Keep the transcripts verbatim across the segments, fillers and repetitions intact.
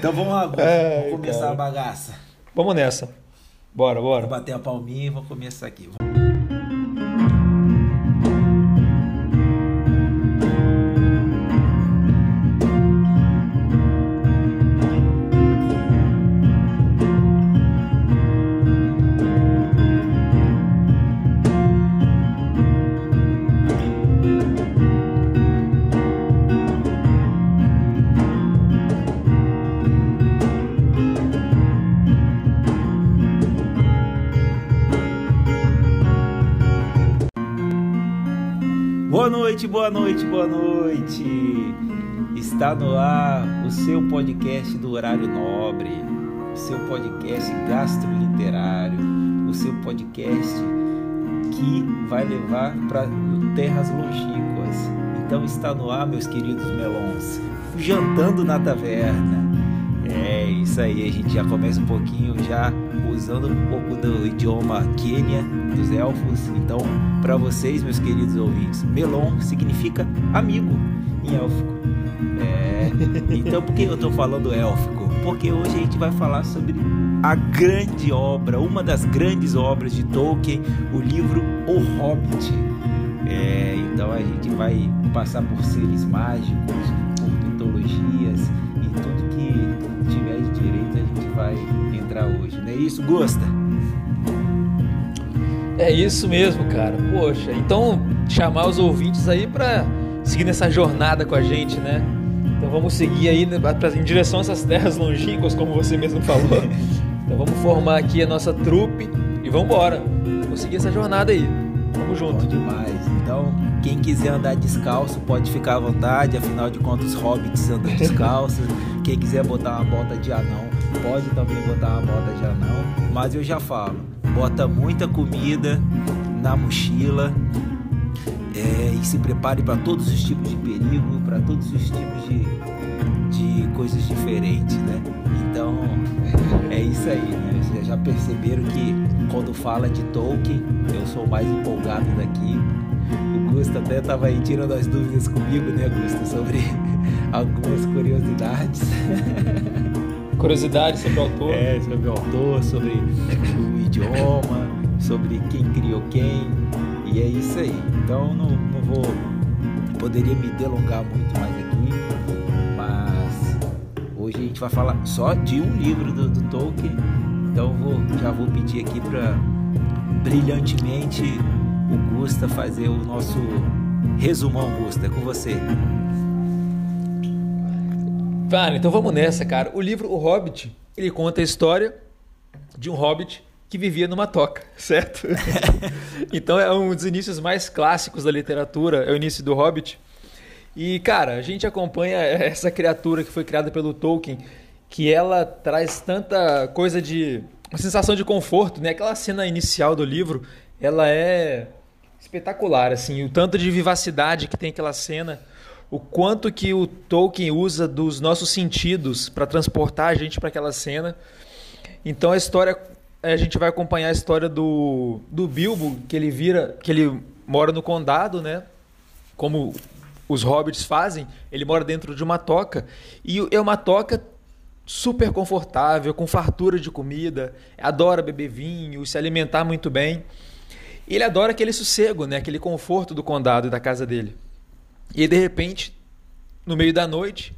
Então vamos lá, é, vamos começar cara. a bagaça. Vamos nessa. Bora, bora. Vou bater a palminha e vou começar aqui. Boa noite, boa noite. Está no ar o seu podcast do horário nobre, o seu podcast gastroliterário, o seu podcast que vai levar para terras longínquas. Então está no ar, meus queridos melons, jantando na taverna. É isso aí, a gente já começa um pouquinho já usando um pouco do idioma Quenya, dos elfos. Então, para vocês, meus queridos ouvintes, melon significa amigo em élfico. É, então, por que eu estou falando élfico? Porque hoje a gente vai falar sobre a grande obra, uma das grandes obras de Tolkien, o livro O Hobbit. É, então, a gente vai passar por seres mágicos, por mitologias e tudo que tiver de direito a gente vai entrar hoje. Não é isso? Gosta? É isso mesmo, cara. Poxa, então chamar os ouvintes aí pra seguir nessa jornada com a gente, né? Então vamos seguir aí em direção a essas terras longínquas, como você mesmo falou. Então vamos formar aqui a nossa trupe e vamos embora. Vamos seguir essa jornada aí. Vamos junto. Bom demais. Então, quem quiser andar descalço pode ficar à vontade, afinal de contas os hobbits andam descalços. Quem quiser botar uma bota de anão, pode também botar uma bota de anão. Mas eu já falo, bota muita comida na mochila, é, e se prepare para todos os tipos de perigo, para todos os tipos de, de coisas diferentes, né? Então, é isso aí, né? Vocês já perceberam que quando fala de Tolkien, eu sou o mais empolgado daqui. O Gusto até estava aí tirando as dúvidas comigo, né, Gusto? Sobre algumas curiosidades. Curiosidades sobre o autor. É, sobre o autor, sobre o idioma, sobre quem criou quem. E é isso aí. Então não, não vou. Poderia me delongar muito mais aqui. Mas hoje a gente vai falar só de um livro do, do Tolkien. Então vou, já vou pedir aqui para brilhantemente o Gusta fazer o nosso resumão. Gusta, é com você. Cara, então vamos nessa, cara. O livro O Hobbit, ele conta a história de um hobbit que vivia numa toca, certo? Então é um dos inícios mais clássicos da literatura, é o início do Hobbit. E, cara, a gente acompanha essa criatura que foi criada pelo Tolkien, que ela traz tanta coisa de... uma sensação de conforto, né? Aquela cena inicial do livro, ela é espetacular, assim. O tanto de vivacidade que tem aquela cena... O quanto que o Tolkien usa dos nossos sentidos para transportar a gente para aquela cena. Então a história, a gente vai acompanhar a história do, do Bilbo, que ele vira, que ele mora no condado, né? Como os hobbits fazem, ele mora dentro de uma toca. E é uma toca super confortável, com fartura de comida, adora beber vinho, se alimentar muito bem. E ele adora aquele sossego, né? Aquele conforto do condado e da casa dele. E de repente, no meio da noite,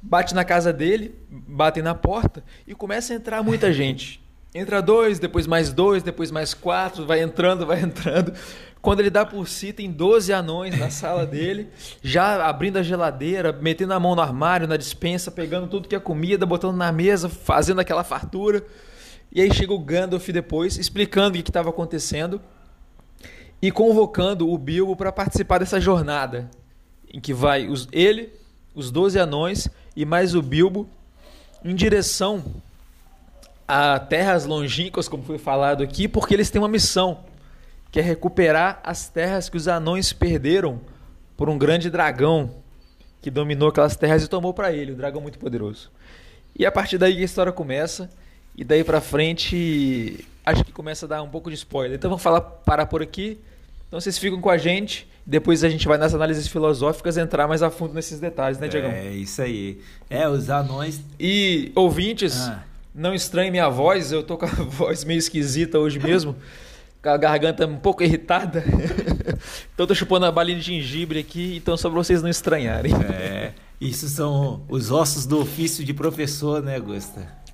bate na casa dele, batem na porta e começa a entrar muita gente. Entra dois, depois mais dois, depois mais quatro, vai entrando, vai entrando. Quando ele dá por si, tem doze anões na sala dele, já abrindo a geladeira, metendo a mão no armário, na despensa, pegando tudo que é comida, botando na mesa, fazendo aquela fartura. E aí chega o Gandalf depois, explicando o que estava acontecendo e convocando o Bilbo para participar dessa jornada. Em que vai os, ele, os doze anões e mais o Bilbo em direção a terras longínquas, como foi falado aqui, porque eles têm uma missão, que é recuperar as terras que os anões perderam por um grande dragão que dominou aquelas terras e tomou para ele, um dragão muito poderoso. E a partir daí a história começa, e daí para frente acho que começa a dar um pouco de spoiler. Então vamos falar, parar por aqui. Então vocês ficam com a gente. Depois a gente vai nas análises filosóficas entrar mais a fundo nesses detalhes, né, Diegão? É, isso aí. É, os anões... E, ouvintes, ah. não estranhem minha voz. Eu tô com a voz meio esquisita hoje mesmo. Com a garganta um pouco irritada. Então tô chupando a balinha de gengibre aqui. Então só pra vocês não estranharem. É, isso são os ossos do ofício de professor, né, Gusta?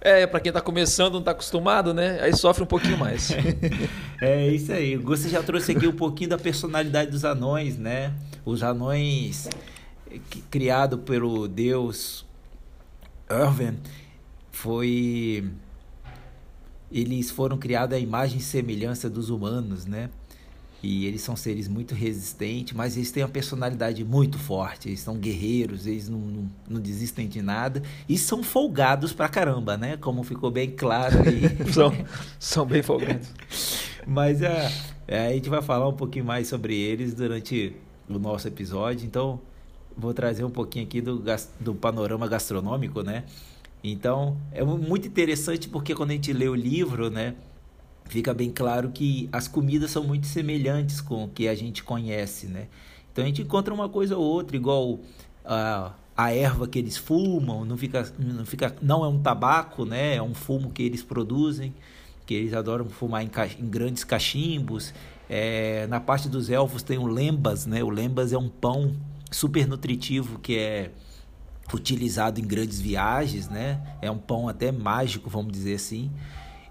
É, pra quem tá começando, não tá acostumado, né? Aí sofre um pouquinho mais. É isso aí. O Gusta já trouxe aqui um pouquinho da personalidade dos anões, né? Os anões criado pelo deus Örven, foi... eles foram criados à imagem e semelhança dos humanos, né? E eles são seres muito resistentes, mas eles têm uma personalidade muito forte. Eles são guerreiros, eles não, não, não desistem de nada. E são folgados pra caramba, né? Como ficou bem claro aí. são, são bem folgados. Mas a, a gente vai falar um pouquinho mais sobre eles durante o nosso episódio. Então, vou trazer um pouquinho aqui do, do panorama gastronômico, né? Então, é muito interessante porque quando a gente lê o livro, né? Fica bem claro que as comidas são muito semelhantes com o que a gente conhece, né? Então a gente encontra uma coisa ou outra, igual a, a erva que eles fumam, não fica, não fica, não é um tabaco, né? É um fumo que eles produzem, que eles adoram fumar em, em grandes cachimbos. É, na parte dos elfos tem o lembas, né? O lembas é um pão super nutritivo que é utilizado em grandes viagens, né? É um pão até mágico, vamos dizer assim.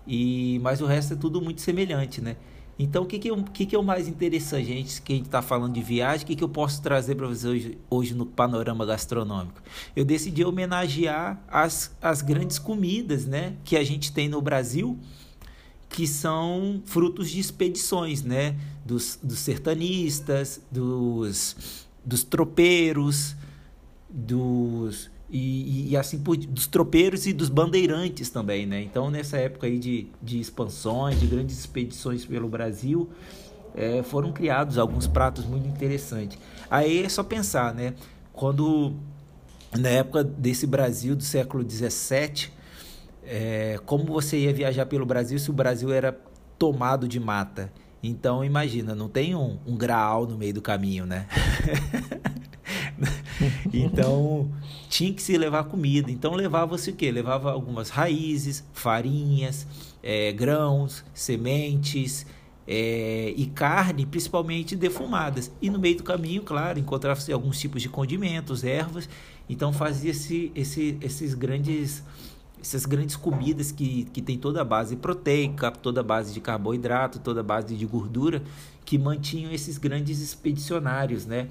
E, mas o resto é tudo muito semelhante, né? Então o que, que, eu, que, que é o mais interessante, gente, que a gente está falando de viagem? O que, que eu posso trazer para vocês hoje, hoje no panorama gastronômico? Eu decidi homenagear as, as grandes comidas, né, que a gente tem no Brasil, que são frutos de expedições, né, dos, dos sertanistas, dos, dos tropeiros, dos... E, e assim por, dos tropeiros e dos bandeirantes também, né? Então nessa época aí de, de expansões, de grandes expedições pelo Brasil, é, foram criados alguns pratos muito interessantes. Aí é só pensar, né? Quando na época desse Brasil do século dezessete, é, como você ia viajar pelo Brasil se o Brasil era tomado de mata? Então imagina, não tem um, um graal no meio do caminho, né? Então tinha que se levar comida. Então levava-se o quê? Levava algumas raízes, farinhas, é, grãos, sementes, é, e carne, principalmente defumadas. E no meio do caminho, claro, encontrava-se alguns tipos de condimentos, ervas. Então fazia-se esse, esses grandes, essas grandes comidas que, que tem toda a base proteica, toda a base de carboidrato, toda a base de gordura, que mantinham esses grandes expedicionários, né?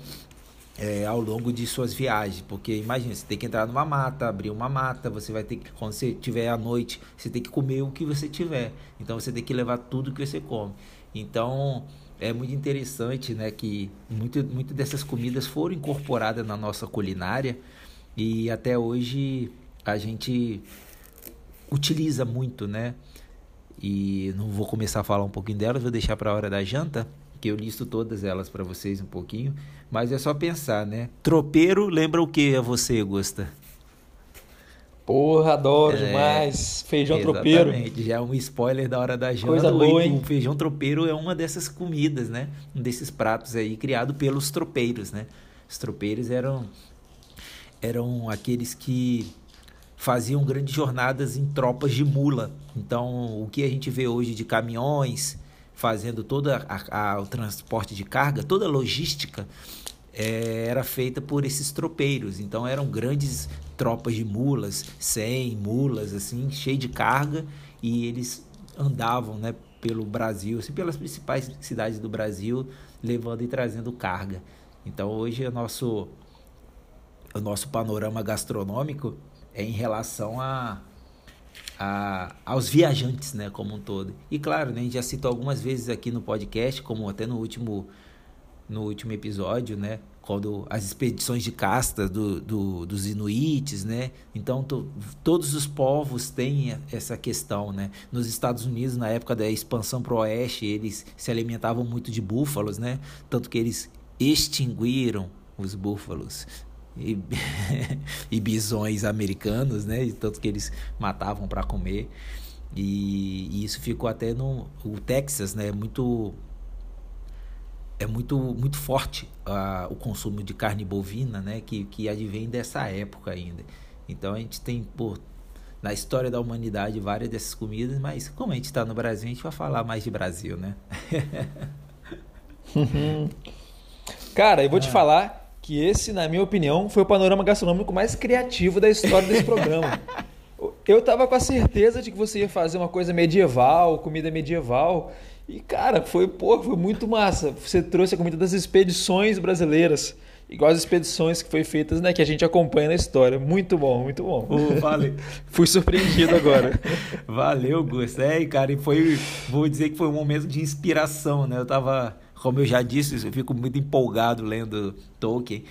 É, ao longo de suas viagens, porque imagina, você tem que entrar numa mata, abrir uma mata, você vai ter que, quando você tiver à noite, você tem que comer o que você tiver, então você tem que levar tudo que você come. Então é muito interessante, né, que muitas muito dessas comidas foram incorporadas na nossa culinária e até hoje a gente utiliza muito, né? E não vou começar a falar um pouquinho delas, vou deixar para a hora da janta, que eu listo todas elas para vocês um pouquinho, mas é só pensar, né? Tropeiro lembra o que a você, Gusta? Porra, adoro é, demais. Feijão tropeiro. Já é um spoiler da hora da janta. Coisa boa, hein? O feijão tropeiro é uma dessas comidas, né? Um desses pratos aí criado pelos tropeiros, né? Os tropeiros eram, eram aqueles que faziam grandes jornadas em tropas de mula. Então, o que a gente vê hoje de caminhões... fazendo todo a, a, o transporte de carga, toda a logística é, era feita por esses tropeiros. Então eram grandes tropas de mulas, cem mulas, assim, cheio de carga, e eles andavam, né, pelo Brasil, assim, pelas principais cidades do Brasil, levando e trazendo carga. Então hoje o nosso, o nosso panorama gastronômico é em relação a... A, aos viajantes, né, como um todo. E claro, né, a gente já citou algumas vezes aqui no podcast, como até no último, no último episódio, né, quando as expedições de casta do, do, dos inuites, né. Então to, todos os povos têm essa questão, né. Nos Estados Unidos, na época da expansão para o oeste, eles se alimentavam muito de búfalos, né, tanto que eles extinguiram os búfalos E, e bisões americanos, né? Tanto que eles matavam para comer. E, e isso ficou até no... O Texas, né, é muito... É muito, muito forte uh, o consumo de carne bovina, né, que, que advém dessa época ainda. Então, a gente tem, pô, na história da humanidade, várias dessas comidas, mas como a gente está no Brasil, a gente vai falar mais de Brasil, né? Cara, eu vou ah. te falar que esse, na minha opinião, foi o panorama gastronômico mais criativo da história desse programa. Eu tava com a certeza de que você ia fazer uma coisa medieval, comida medieval... E, cara, foi, pô, foi muito massa. Você trouxe a comida das expedições brasileiras, igual as expedições que foi feitas, né, que a gente acompanha na história. Muito bom, muito bom. Oh, valeu. Fui surpreendido agora. Valeu, Gusto. É, cara, e foi, vou dizer que foi um momento de inspiração, né? Eu tava, como eu já disse, eu fico muito empolgado lendo Tolkien.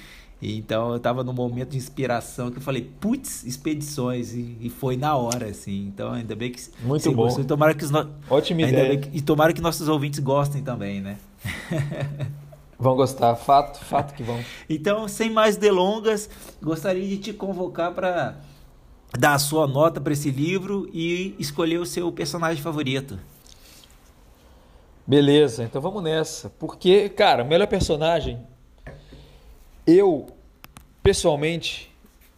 Então, eu estava num momento de inspiração que eu falei, putz, expedições, e, e foi na hora, assim. Então, ainda bem que... Muito bom. Gostou, e tomara que os no... Ótima ideia. Que, e tomara que nossos ouvintes gostem também, né? Vão gostar, fato, fato que vão. Então, sem mais delongas, gostaria de te convocar para dar a sua nota para esse livro e escolher o seu personagem favorito. Beleza, então vamos nessa. Porque, cara, o melhor personagem... Eu, pessoalmente,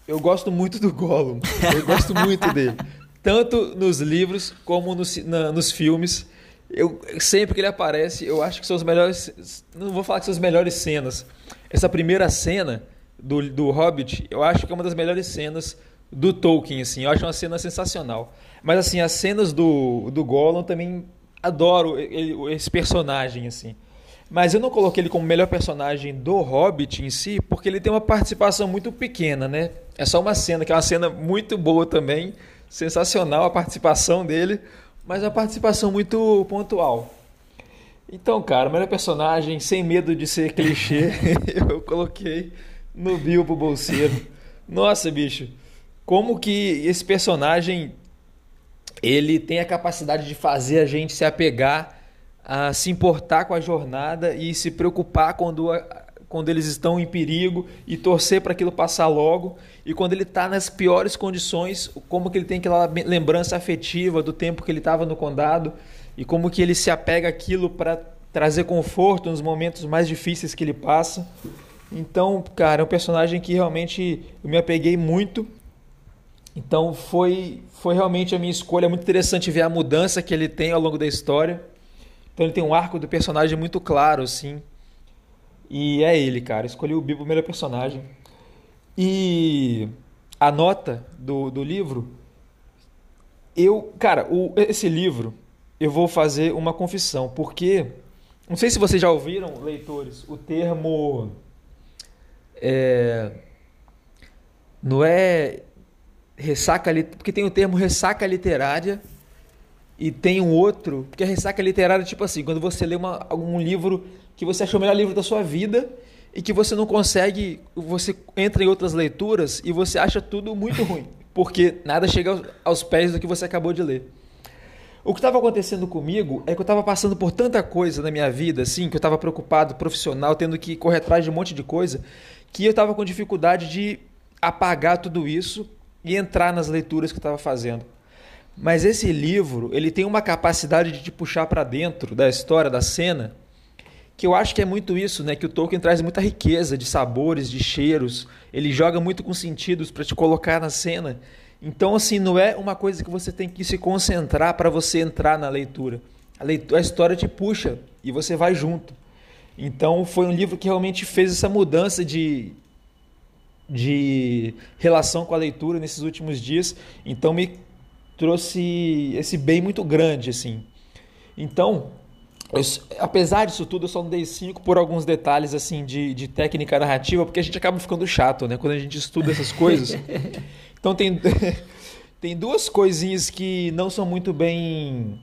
eu gosto muito do Gollum, eu gosto muito dele, tanto nos livros como nos, na, nos filmes, eu, sempre que ele aparece, eu acho que são os melhores, não vou falar que são as melhores cenas, essa primeira cena do, do Hobbit, eu acho que é uma das melhores cenas do Tolkien, assim, eu acho uma cena sensacional, mas assim, as cenas do, do Gollum também, adoro ele, esse personagem, assim. Mas eu não coloquei ele como o melhor personagem do Hobbit em si, porque ele tem uma participação muito pequena, né? É só uma cena, que é uma cena muito boa também, sensacional a participação dele, mas uma participação muito pontual. Então, cara, o melhor personagem, sem medo de ser clichê, eu coloquei no Bilbo Bolseiro. Nossa, bicho, como que esse personagem, ele tem a capacidade de fazer a gente se apegar a se importar com a jornada e se preocupar quando, quando eles estão em perigo e torcer para aquilo passar logo. E quando ele está nas piores condições, como que ele tem aquela lembrança afetiva do tempo que ele estava no condado e como que ele se apega àquilo para trazer conforto nos momentos mais difíceis que ele passa. Então, cara, é um personagem que realmente eu me apeguei muito. Então, foi, foi realmente a minha escolha. É muito interessante ver a mudança que ele tem ao longo da história. Então ele tem um arco do personagem muito claro, assim. E é ele, cara. Escolhi o Bilbo, o melhor personagem. E a nota do, do livro... Eu... Cara, o, esse livro... Eu vou fazer uma confissão. Porque... Não sei se vocês já ouviram, leitores, o termo... É, não é... Ressaca... Porque tem o termo ressaca literária... E tem um outro, porque a ressaca literária é tipo assim, quando você lê uma, um livro que você achou o melhor livro da sua vida e que você não consegue, você entra em outras leituras e você acha tudo muito ruim, porque nada chega aos, aos pés do que você acabou de ler. O que estava acontecendo comigo é que eu estava passando por tanta coisa na minha vida, assim, que eu estava preocupado, profissional, tendo que correr atrás de um monte de coisa, que eu estava com dificuldade de apagar tudo isso e entrar nas leituras que eu estava fazendo. Mas esse livro, ele tem uma capacidade de te puxar para dentro da história, da cena, que eu acho que é muito isso, né? Que o Tolkien traz muita riqueza de sabores, de cheiros, ele joga muito com sentidos para te colocar na cena. Então, assim, não é uma coisa que você tem que se concentrar para você entrar na leitura. A, leitura. A história te puxa e você vai junto. Então, foi um livro que realmente fez essa mudança de... de relação com a leitura nesses últimos dias. Então, me... trouxe esse bem muito grande, assim. Então, eu, apesar disso tudo, eu só não dei cinco por alguns detalhes, assim, de, de técnica narrativa, porque a gente acaba ficando chato, né? Quando a gente estuda essas coisas. Então, tem, tem duas coisinhas que não são muito bem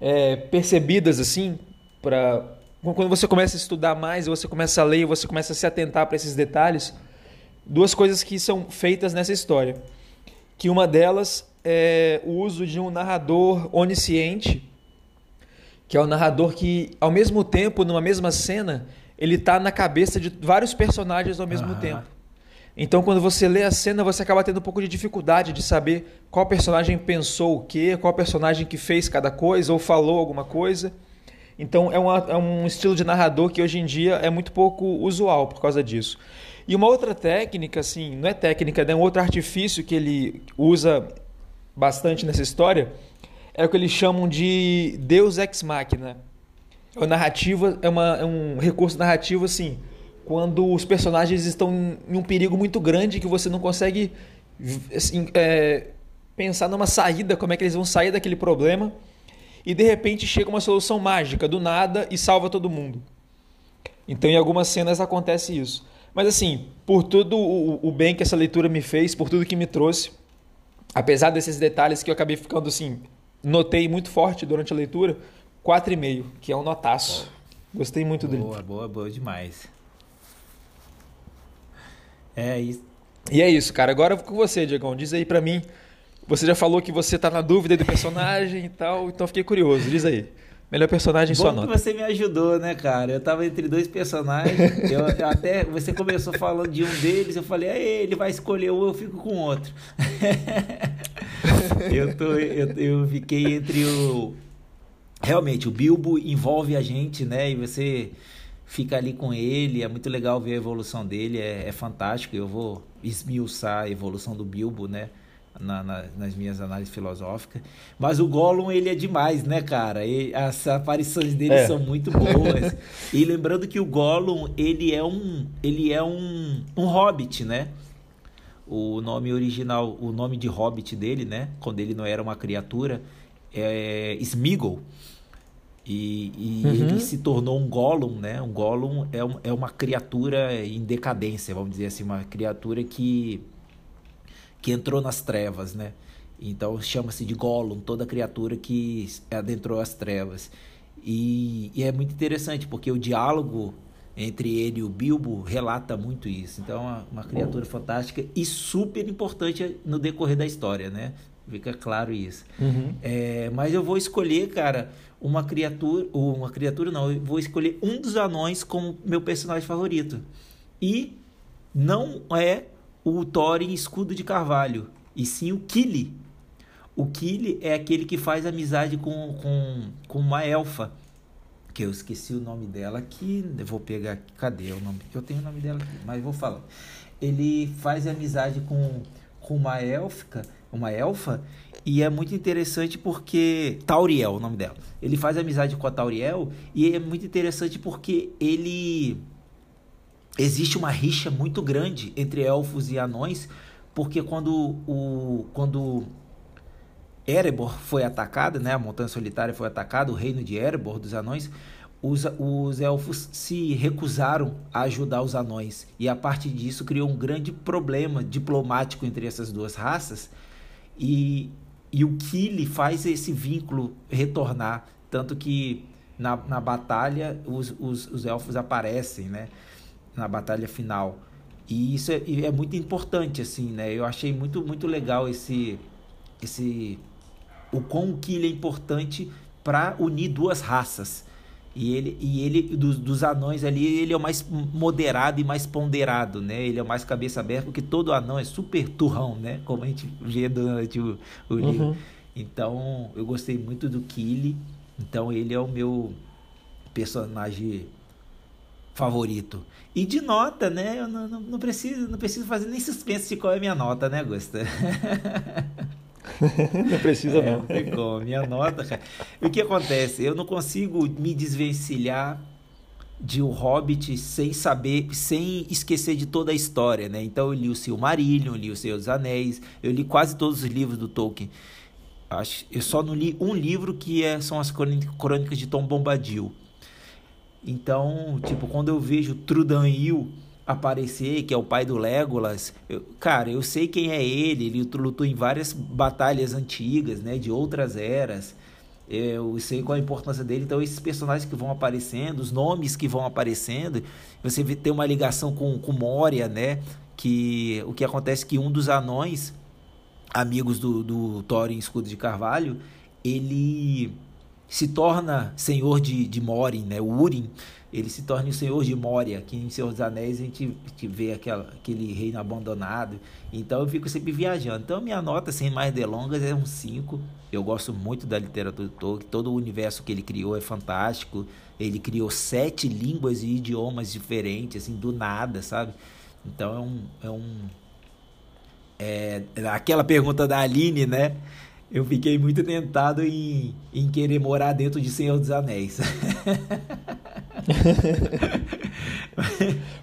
é, percebidas, assim, pra, quando você começa a estudar mais, você começa a ler, você começa a se atentar para esses detalhes. Duas coisas que são feitas nessa história. Que uma delas... É, o uso de um narrador onisciente, que é um narrador que, ao mesmo tempo, numa mesma cena, ele está na cabeça de vários personagens ao mesmo ah. tempo. Então, quando você lê a cena, você acaba tendo um pouco de dificuldade de saber qual personagem pensou o quê, qual personagem que fez cada coisa ou falou alguma coisa. Então, é, uma, é um estilo de narrador que hoje em dia é muito pouco usual por causa disso. E uma outra técnica, assim, não é técnica, é um outro artifício que ele usa bastante nessa história, é o que eles chamam de Deus Ex Machina. É, narrativa, é, uma, é um recurso narrativo, assim, quando os personagens estão em um perigo muito grande que você não consegue assim, é, pensar numa saída, como é que eles vão sair daquele problema, e de repente chega uma solução mágica, do nada, e salva todo mundo. Então em algumas cenas acontece isso. Mas assim, por todo o, o bem que essa leitura me fez, por tudo que me trouxe, apesar desses detalhes que eu acabei ficando assim, notei muito forte durante a leitura, quatro e meio, que é um notaço. Gostei muito dele. Boa, boa, boa demais. É isso. E é isso, cara. Agora com você, Diegão. Diz aí pra mim. Você já falou que você tá na dúvida do personagem e tal, então fiquei curioso. Diz aí. Melhor personagem, sua nota. Bom que você me ajudou, né, cara? Eu tava entre dois personagens. Eu, eu até, você começou falando de um deles, eu falei, ah, ele vai escolher um, eu fico com outro. eu, tô, eu, eu fiquei entre o... Realmente, o Bilbo envolve a gente, né? E você... fica ali com ele, é muito legal ver a evolução dele, é, é fantástico. Eu vou esmiuçar a evolução do Bilbo, né, na, na, nas minhas análises filosóficas. Mas o Gollum, ele é demais, né, cara? Ele, as aparições dele é. são muito boas. E lembrando que o Gollum, ele é um, ele é um, um hobbit, né? O nome original, o nome de hobbit dele, né, quando ele não era uma criatura, é Sméagol. E, e uhum. ele se tornou um Gollum, né? Um Gollum é, um, é uma criatura em decadência, vamos dizer assim, uma criatura que, que entrou nas trevas, né? Então chama-se de Gollum, toda criatura que adentrou as trevas. E, e é muito interessante, porque o diálogo entre ele e o Bilbo relata muito isso. Então é uma, uma criatura oh. fantástica e super importante no decorrer da história, né? Fica claro isso. Uhum. É, mas eu vou escolher, cara, uma criatura... Uma criatura não, eu vou escolher um dos anões como meu personagem favorito. E não é o Thorin Escudo de Carvalho, e sim o Kili. O Kili é aquele que faz amizade com, com, com uma elfa, que eu esqueci o nome dela aqui. Eu vou pegar aqui. Cadê o nome? Eu tenho o nome dela aqui, mas vou falar. Ele faz amizade com, com uma élfica... uma elfa, e é muito interessante porque... Tauriel, o nome dela. Ele faz amizade com a Tauriel, e é muito interessante porque ele... Existe uma rixa muito grande entre elfos e anões, porque quando o... Quando Erebor foi atacada, né? A Montanha Solitária foi atacada, o reino de Erebor, dos anões, os, os elfos se recusaram a ajudar os anões. E a partir disso criou um grande problema diplomático entre essas duas raças, E, e o Kili faz esse vínculo retornar, tanto que na, na batalha os, os, os elfos aparecem, né, na batalha final, e isso é, é muito importante, assim, né? Eu achei muito, muito legal esse, esse, o quão o Kili é importante para unir duas raças, e ele, e ele dos, dos anões ali, ele é o mais moderado e mais ponderado, né? Ele é o mais cabeça aberta, porque todo anão é super turrão, né? Como a gente vê durante o, o uhum. livro. Então, eu gostei muito do Kili. Então, ele é o meu personagem favorito. E de nota, né? Eu não, não, não, preciso, não preciso fazer nem suspense de qual é a minha nota, né, Augusta? Não precisa é, não. Ficou minha nota, cara. O que acontece? Eu não consigo me desvencilhar de O Hobbit sem saber, sem esquecer de toda a história, né? Então eu li o Silmarillion, li o Senhor dos Anéis, eu li quase todos os livros do Tolkien. Acho, eu só não li um livro que é, são as crônicas de Tom Bombadil. Então, tipo, quando eu vejo Trudanil aparecer, que é o pai do Legolas, eu, cara, eu sei quem é ele, ele lutou em várias batalhas antigas, né, de outras eras, eu sei qual a importância dele, então esses personagens que vão aparecendo, os nomes que vão aparecendo, você vê, tem uma ligação com, com Moria, né, que o que acontece é que um dos anões, amigos do, do Thorin Escudo de Carvalho, ele se torna senhor de, de Moria, né, o Urim. ele se torna o Senhor de Moria, que em Senhor dos Anéis a gente, a gente vê aquela, aquele reino abandonado. Então eu fico sempre viajando. Então minha nota, sem mais delongas, é um cinco. Eu gosto muito da literatura do Tolkien, todo o universo que ele criou é fantástico. Ele criou sete línguas e idiomas diferentes, assim, do nada, sabe? Então é um... É um é, aquela pergunta da Aline, né? Eu fiquei muito tentado em, em querer morar dentro de Senhor dos Anéis.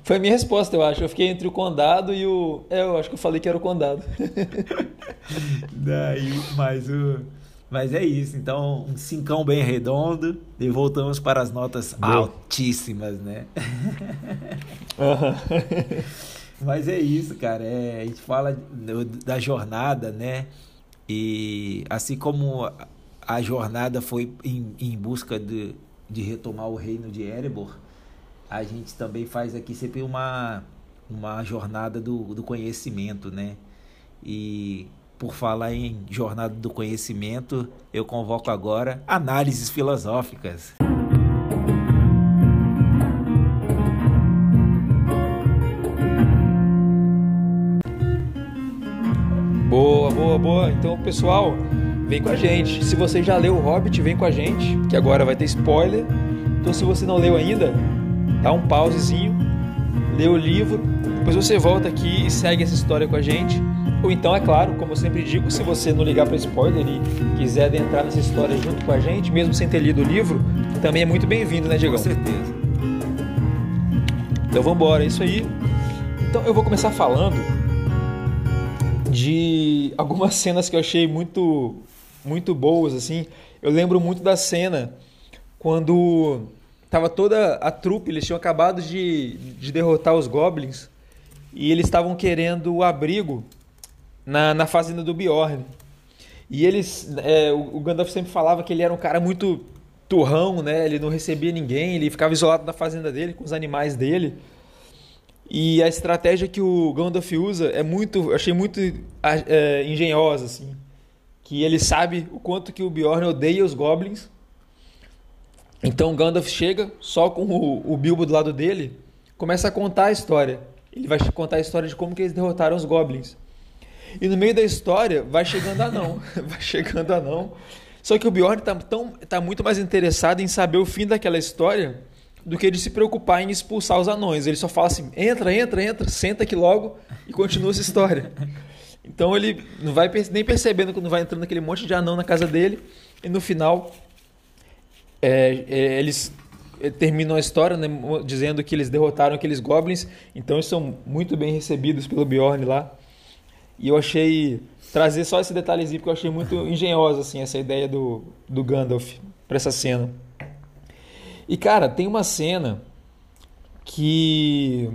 Foi a minha resposta, eu acho. Eu fiquei entre o condado e o... É, eu acho que eu falei que era o condado. Daí, mas, o... mas é isso. Então, um cincão bem redondo. E voltamos para as notas Boa. altíssimas, né? Uhum. Mas é isso, cara. É, a gente fala da jornada, né? E assim como a jornada foi em, em busca de, de retomar o reino de Erebor, a gente também faz aqui sempre uma, uma jornada do, do conhecimento, né? E por falar em jornada do conhecimento, eu convoco agora análises filosóficas. Boa, boa, boa. Então, pessoal, vem com a gente. Se você já leu O Hobbit, vem com a gente, que agora vai ter spoiler. Então, se você não leu ainda, dá um pausezinho, lê o livro, depois você volta aqui e segue essa história com a gente. Ou então, é claro, como eu sempre digo, se você não ligar para spoiler e quiser adentrar nessa história junto com a gente, mesmo sem ter lido o livro, também é muito bem-vindo, né, Diegão? Com certeza. Então, vamos embora, é isso aí. Então, eu vou começar falando de algumas cenas que eu achei muito, muito boas, assim. Eu lembro muito da cena quando estava toda a trupe, eles tinham acabado de, de derrotar os goblins e eles estavam querendo o abrigo na, na fazenda do Beorn. E eles, é, o Gandalf sempre falava que ele era um cara muito turrão, né? Ele não recebia ninguém, ele ficava isolado na fazenda dele, com os animais dele. E a estratégia que o Gandalf usa é muito, achei muito é, engenhosa, assim, que ele sabe o quanto que o Beorn odeia os goblins. Então o Gandalf chega só com o, o Bilbo do lado dele, começa a contar a história. Ele vai contar a história de como que eles derrotaram os goblins. E no meio da história vai chegando anão, vai chegando anão. Só que o Beorn tá, tão, tá muito mais interessado em saber o fim daquela história do que de se preocupar em expulsar os anões. Ele só fala assim, entra, entra, entra, senta aqui logo e continua essa história. Então ele não vai nem percebendo quando vai entrando aquele monte de anão na casa dele. E no final, é, é, eles terminam a história, né, dizendo que eles derrotaram aqueles goblins. Então eles são muito bem recebidos pelo Beorn lá. E eu achei... Trazer só esse detalhezinho, porque eu achei muito engenhosa, assim, essa ideia do, do Gandalf para essa cena. E, cara, tem uma cena que,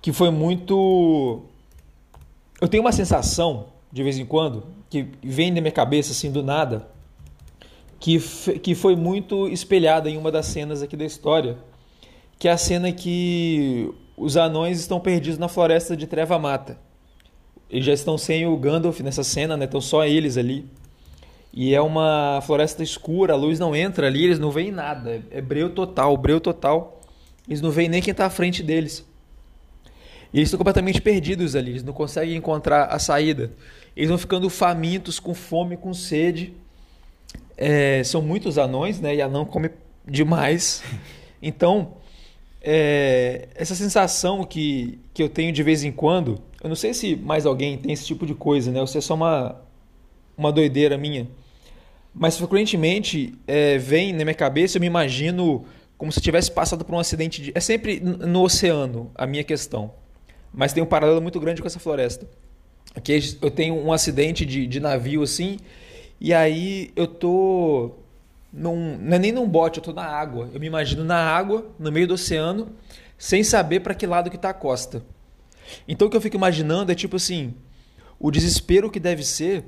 que foi muito... Eu tenho uma sensação, de vez em quando, que vem na minha cabeça, assim, do nada, que, f... que foi muito espelhada em uma das cenas aqui da história, que é a cena que os anões estão perdidos na floresta de Treva Mata. Eles já estão sem o Gandalf nessa cena, né? Estão só eles ali. E é uma floresta escura, a luz não entra ali, eles não veem nada. É breu total, breu total. Eles não veem nem quem está à frente deles. E eles estão completamente perdidos ali, eles não conseguem encontrar a saída. Eles vão ficando famintos, com fome, com sede. É, são muitos anões, né? E anão come demais. Então, é, essa sensação que, que eu tenho de vez em quando... Eu não sei se mais alguém tem esse tipo de coisa, né? Ou se é só uma... uma doideira minha, mas frequentemente é, vem na minha cabeça, eu me imagino como se tivesse passado por um acidente, de... é sempre no oceano a minha questão, mas tem um paralelo muito grande com essa floresta, que eu tenho um acidente de, de navio assim, e aí eu tô, num... não é nem num bote, eu tô na água, eu me imagino na água, no meio do oceano, sem saber para que lado que tá a costa. Então o que eu fico imaginando é tipo assim, o desespero que deve ser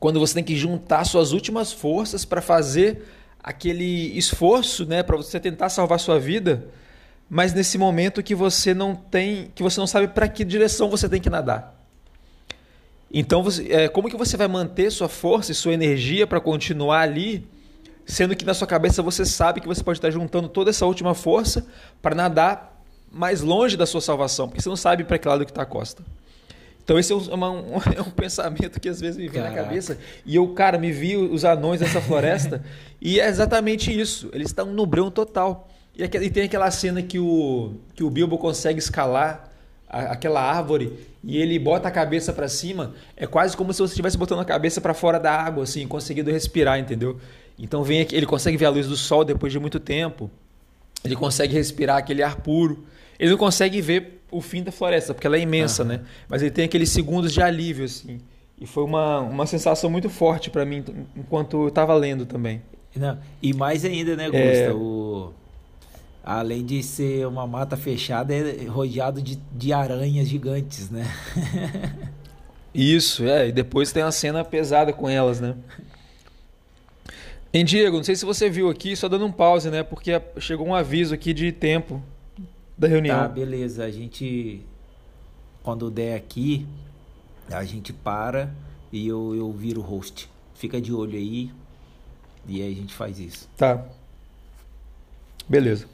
quando você tem que juntar suas últimas forças para fazer aquele esforço, né, para você tentar salvar sua vida, mas nesse momento que você não tem, que você não sabe para que direção você tem que nadar. Então, você, é, como que você vai manter sua força e sua energia para continuar ali sendo que na sua cabeça você sabe que você pode estar juntando toda essa última força para nadar mais longe da sua salvação, porque você não sabe para que lado que está a costa. Então esse é um, um, é um pensamento que às vezes me vem Caraca. na cabeça. E eu, cara, me vi os anões nessa floresta e é exatamente isso. Eles estão no brão total. E, e tem aquela cena que o, que o Bilbo consegue escalar a, aquela árvore e ele bota a cabeça para cima. É quase como se você estivesse botando a cabeça para fora da água, assim, conseguindo respirar, entendeu? Então vem aqui, ele consegue ver a luz do sol depois de muito tempo. Ele consegue respirar aquele ar puro. Ele não consegue ver o fim da floresta, porque ela é imensa, uhum. né? Mas ele tem aqueles segundos de alívio, assim. E foi uma, uma sensação muito forte para mim, enquanto eu estava lendo também. Não, e mais ainda, né, Gusta? É... O... Além de ser uma mata fechada, é rodeado de, de aranhas gigantes, né? Isso, é. E depois tem uma cena pesada com elas, né? Hein, Diego, não sei se você viu aqui, só dando um pause, né? Porque chegou um aviso aqui de tempo da reunião. Tá, beleza. A gente, quando der aqui, a gente para e eu, eu viro o host. Fica de olho aí e aí a gente faz isso. Tá. Beleza.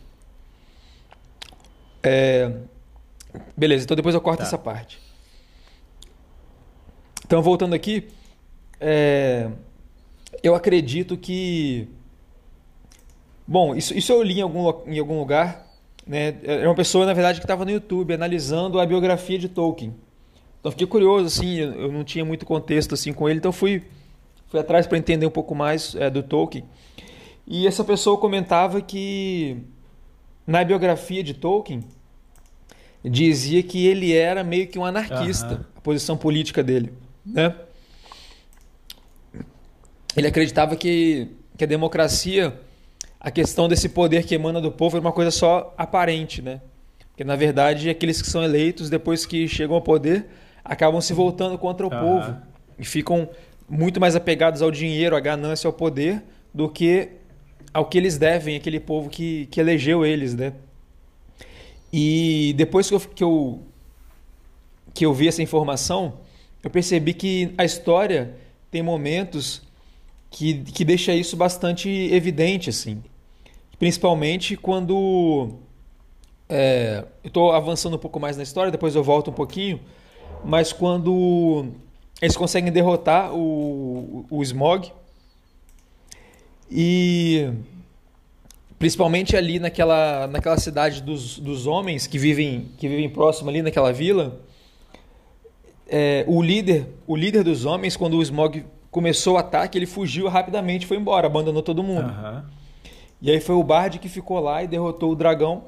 É... Beleza, então depois eu corto tá. essa parte. Então, voltando aqui, é... eu acredito que... Bom, isso, isso eu li em algum, em algum lugar... Né? Era uma pessoa, na verdade, que estava no YouTube analisando a biografia de Tolkien. Então fiquei curioso, assim, eu não tinha muito contexto assim, com ele, então fui, fui atrás para entender um pouco mais é, do Tolkien. E essa pessoa comentava que na biografia de Tolkien dizia que ele era meio que um anarquista, uhum. a posição política dele, né? Ele acreditava que, que a democracia... A questão desse poder que emana do povo é uma coisa só aparente, né? Porque, na verdade, aqueles que são eleitos, depois que chegam ao poder, acabam se voltando contra o ah. povo e ficam muito mais apegados ao dinheiro, à ganância, ao poder, do que ao que eles devem, aquele povo que, que elegeu eles, né? E depois que eu, que, eu, que eu vi essa informação, eu percebi que a história tem momentos que, que deixa isso bastante evidente, assim. Principalmente quando... É, eu estou avançando um pouco mais na história, depois eu volto um pouquinho, mas quando eles conseguem derrotar o, o, o Smaug, e principalmente ali naquela, naquela cidade dos, dos homens que vivem, que vivem próximo ali naquela vila, é, o, líder, o líder dos homens, quando o Smaug começou o ataque, ele fugiu rapidamente, foi embora, abandonou todo mundo. Uhum. E aí foi o Bard que ficou lá e derrotou o dragão.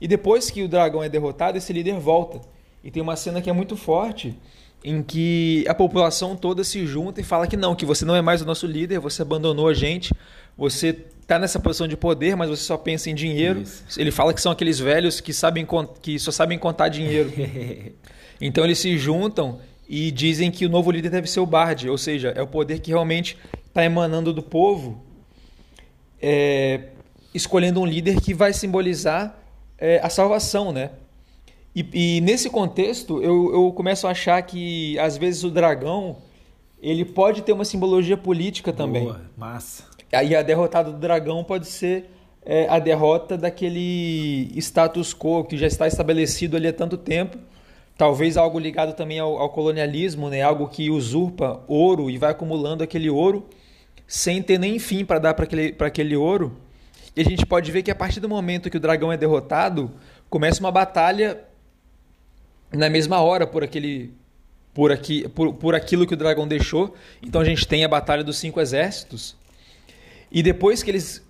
E depois que o dragão é derrotado, esse líder volta. E tem uma cena que é muito forte, em que a população toda se junta e fala que não, que você não é mais o nosso líder, você abandonou a gente, você está nessa posição de poder, mas você só pensa em dinheiro. Isso. Ele fala que são aqueles velhos que, sabem, que só sabem contar dinheiro. Então eles se juntam e dizem que o novo líder deve ser o Bard, ou seja, é o poder que realmente está emanando do povo, é, escolhendo um líder que vai simbolizar é, a salvação, né? E, e nesse contexto, eu, eu começo a achar que, às vezes, o dragão ele pode ter uma simbologia política também. Boa, massa. E a derrotada do dragão pode ser é, a derrota daquele status quo que já está estabelecido ali há tanto tempo. Talvez algo ligado também ao, ao colonialismo, né? Algo que usurpa ouro e vai acumulando aquele ouro sem ter nem fim para dar para aquele, para aquele ouro. E a gente pode ver que a partir do momento que o dragão é derrotado, começa uma batalha na mesma hora por, aquele, por, aqui, por, por aquilo que o dragão deixou. Então a gente tem a batalha dos cinco exércitos. E depois que eles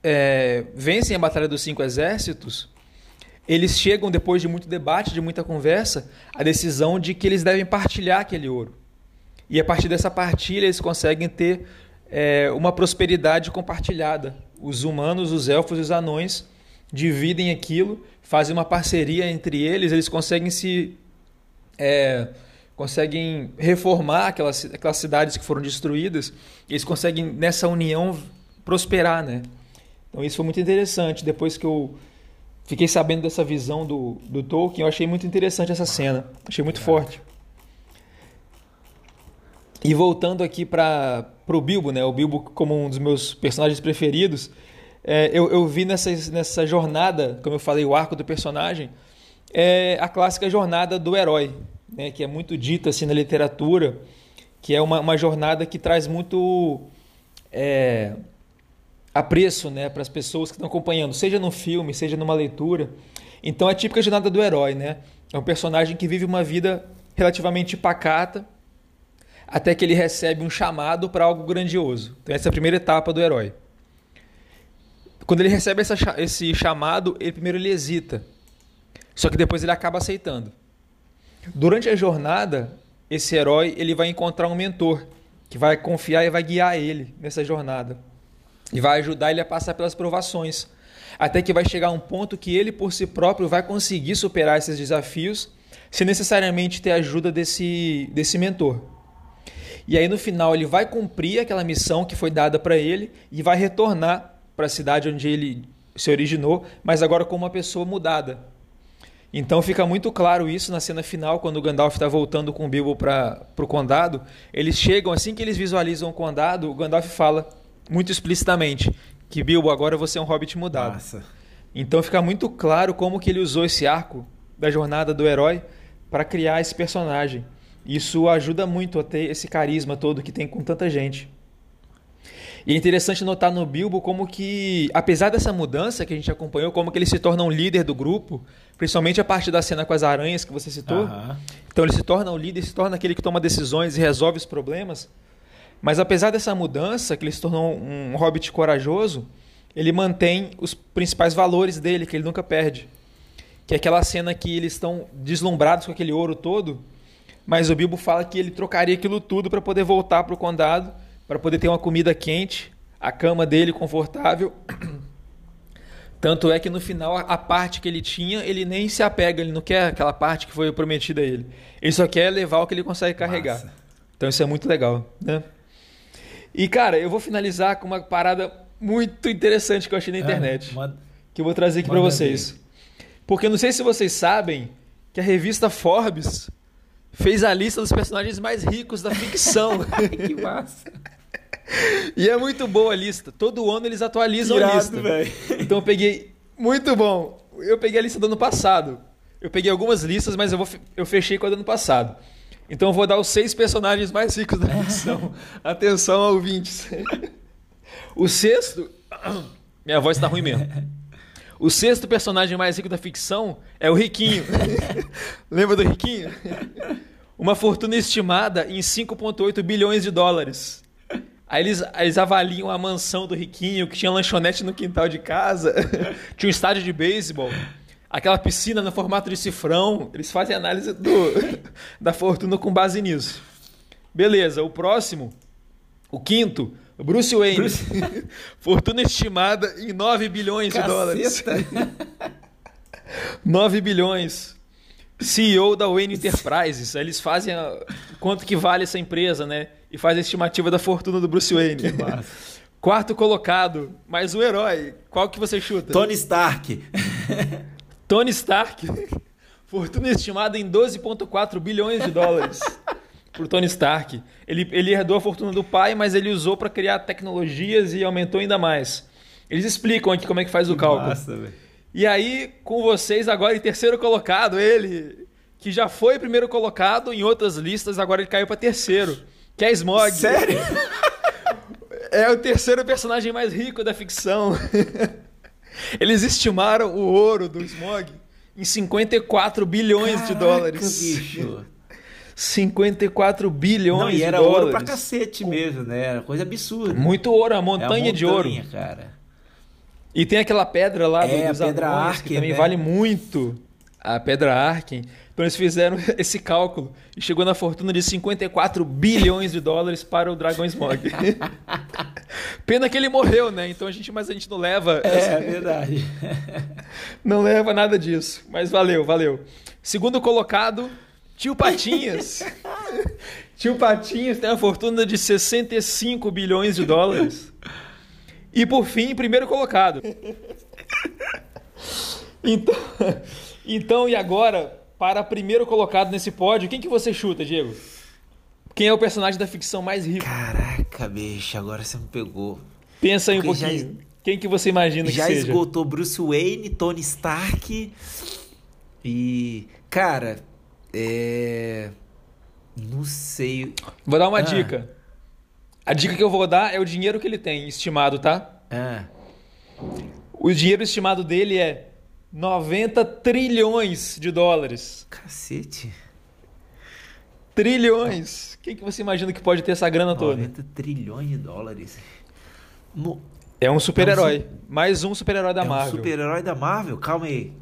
é, vencem a batalha dos cinco exércitos... Eles chegam, depois de muito debate, de muita conversa, à decisão de que eles devem partilhar aquele ouro. E a partir dessa partilha eles conseguem ter é, uma prosperidade compartilhada. Os humanos, os elfos e os anões dividem aquilo, fazem uma parceria entre eles, eles conseguem se é, conseguem reformar aquelas, aquelas cidades que foram destruídas, e eles conseguem, nessa união, prosperar, né? Então isso foi muito interessante. Depois que eu fiquei sabendo dessa visão do, do Tolkien, eu achei muito interessante essa cena, achei muito Caraca. forte. E voltando aqui para o Bilbo, né? O Bilbo como um dos meus personagens preferidos, é, eu, eu vi nessa, nessa jornada, como eu falei, o arco do personagem, é a clássica jornada do herói, né? Que é muito dita assim, na literatura, que é uma, uma jornada que traz muito é, apreço, né? Para as pessoas que estão acompanhando, seja num filme, seja numa leitura. Então é a típica jornada do herói, né? É um personagem que vive uma vida relativamente pacata, até que ele recebe um chamado para algo grandioso. Então essa é a primeira etapa do herói. Quando ele recebe essa, esse chamado, ele primeiro ele hesita, só que depois ele acaba aceitando. Durante a jornada, esse herói ele vai encontrar um mentor, que vai confiar e vai guiar ele nessa jornada, e vai ajudar ele a passar pelas provações, até que vai chegar a um ponto que ele por si próprio vai conseguir superar esses desafios, sem necessariamente ter a ajuda desse, desse mentor. E aí no final ele vai cumprir aquela missão que foi dada para ele e vai retornar para a cidade onde ele se originou, mas agora como uma pessoa mudada. Então fica muito claro isso na cena final, quando o Gandalf está voltando com o Bilbo para o condado. Eles chegam, assim que eles visualizam o condado, o Gandalf fala muito explicitamente que Bilbo, agora você é um hobbit mudado. Nossa. Então fica muito claro como que ele usou esse arco da jornada do herói para criar esse personagem. Isso ajuda muito a ter esse carisma todo que tem com tanta gente. E é interessante notar no Bilbo como que, apesar dessa mudança que a gente acompanhou, como que ele se torna um líder do grupo, principalmente a partir da cena com as aranhas que você citou. Uhum. Então ele se torna um líder, se torna aquele que toma decisões e resolve os problemas. Mas apesar dessa mudança, que ele se tornou um hobbit corajoso, ele mantém os principais valores dele, que ele nunca perde. Que é aquela cena que eles estão deslumbrados com aquele ouro todo, mas o Bilbo fala que ele trocaria aquilo tudo para poder voltar para o condado, para poder ter uma comida quente, a cama dele confortável. Tanto é que no final a parte que ele tinha, ele nem se apega, ele não quer aquela parte que foi prometida a ele. Ele só quer levar o que ele consegue carregar. Nossa. Então isso é muito legal, né? E cara, eu vou finalizar com uma parada muito interessante que eu achei na internet, é, uma... que eu vou trazer aqui para vocês. Porque eu não sei se vocês sabem que a revista Forbes fez a lista dos personagens mais ricos da ficção. Que massa. E é muito boa a lista. Todo ano eles atualizam Irado, a lista. Véio. Então eu peguei... Muito bom. Eu peguei a lista do ano passado. Eu peguei algumas listas, mas eu, vou... eu fechei com a do ano passado. Então eu vou dar os seis personagens mais ricos da ficção. Atenção, ouvintes. O sexto... Minha voz tá ruim mesmo. O sexto personagem mais rico da ficção é o Riquinho. Lembra do Riquinho? Uma fortuna estimada em cinco vírgula oito bilhões de dólares. Aí eles, eles avaliam a mansão do Riquinho, que tinha lanchonete no quintal de casa, tinha um estádio de beisebol, aquela piscina no formato de cifrão. Eles fazem análise do, da fortuna com base nisso. Beleza, o próximo, o quinto... Bruce Wayne, Bruce... fortuna estimada em nove bilhões Caceta. De dólares. nove bilhões. C E O da Wayne Enterprises. Eles fazem a... quanto que vale essa empresa, né? E fazem a estimativa da fortuna do Bruce Wayne. Que massa. Quarto colocado, mas o herói. Qual que você chuta? Tony Stark. Tony Stark. Fortuna estimada em doze vírgula quatro bilhões de dólares. Pro Tony Stark. Ele, ele herdou a fortuna do pai, mas ele usou para criar tecnologias e aumentou ainda mais. Eles explicam aqui como é que faz o cálculo. Nossa, véio. E aí, com vocês agora em terceiro colocado, ele, que já foi primeiro colocado em outras listas, agora ele caiu para terceiro, que é Smaug. Sério? É o terceiro personagem mais rico da ficção. Eles estimaram o ouro do Smaug em cinquenta e quatro bilhões Caraca, de dólares. Bicho. cinquenta e quatro bilhões Não, e era de dólares. Ouro pra cacete mesmo, né? Era coisa absurda. Muito ouro, a montanha, é a montanha de ouro. Cara. E tem aquela pedra lá é, do, dos pedra anões, Arken, que também né? vale muito. A pedra Arken. Então eles fizeram esse cálculo e chegou na fortuna de cinquenta e quatro bilhões de dólares para o Dragão Smaug. Pena que ele morreu, né? Então a gente, mas a gente não leva... É, essa... é verdade. Não leva nada disso. Mas valeu, valeu. Segundo colocado... Tio Patinhas. Tio Patinhas tem uma fortuna de sessenta e cinco bilhões de dólares. E por fim, primeiro colocado. Então, então e agora, para primeiro colocado nesse pódio, quem que você chuta, Diego? Quem é o personagem da ficção mais rico? Caraca, bicho, agora você me pegou. Pensa aí um Porque pouquinho. Já... Quem que você imagina já que seja? Já esgotou Bruce Wayne, Tony Stark e... Cara, é... Não sei... Vou dar uma ah. dica. A dica que eu vou dar é o dinheiro que ele tem estimado, tá? Ah. O dinheiro estimado dele é noventa trilhões de dólares. Cacete. Trilhões. Ah. Quem que você imagina que pode ter essa grana toda? noventa trilhões de dólares. No... É um super-herói. É um... Mais um super-herói da é Marvel. É um super-herói da Marvel? Calma aí.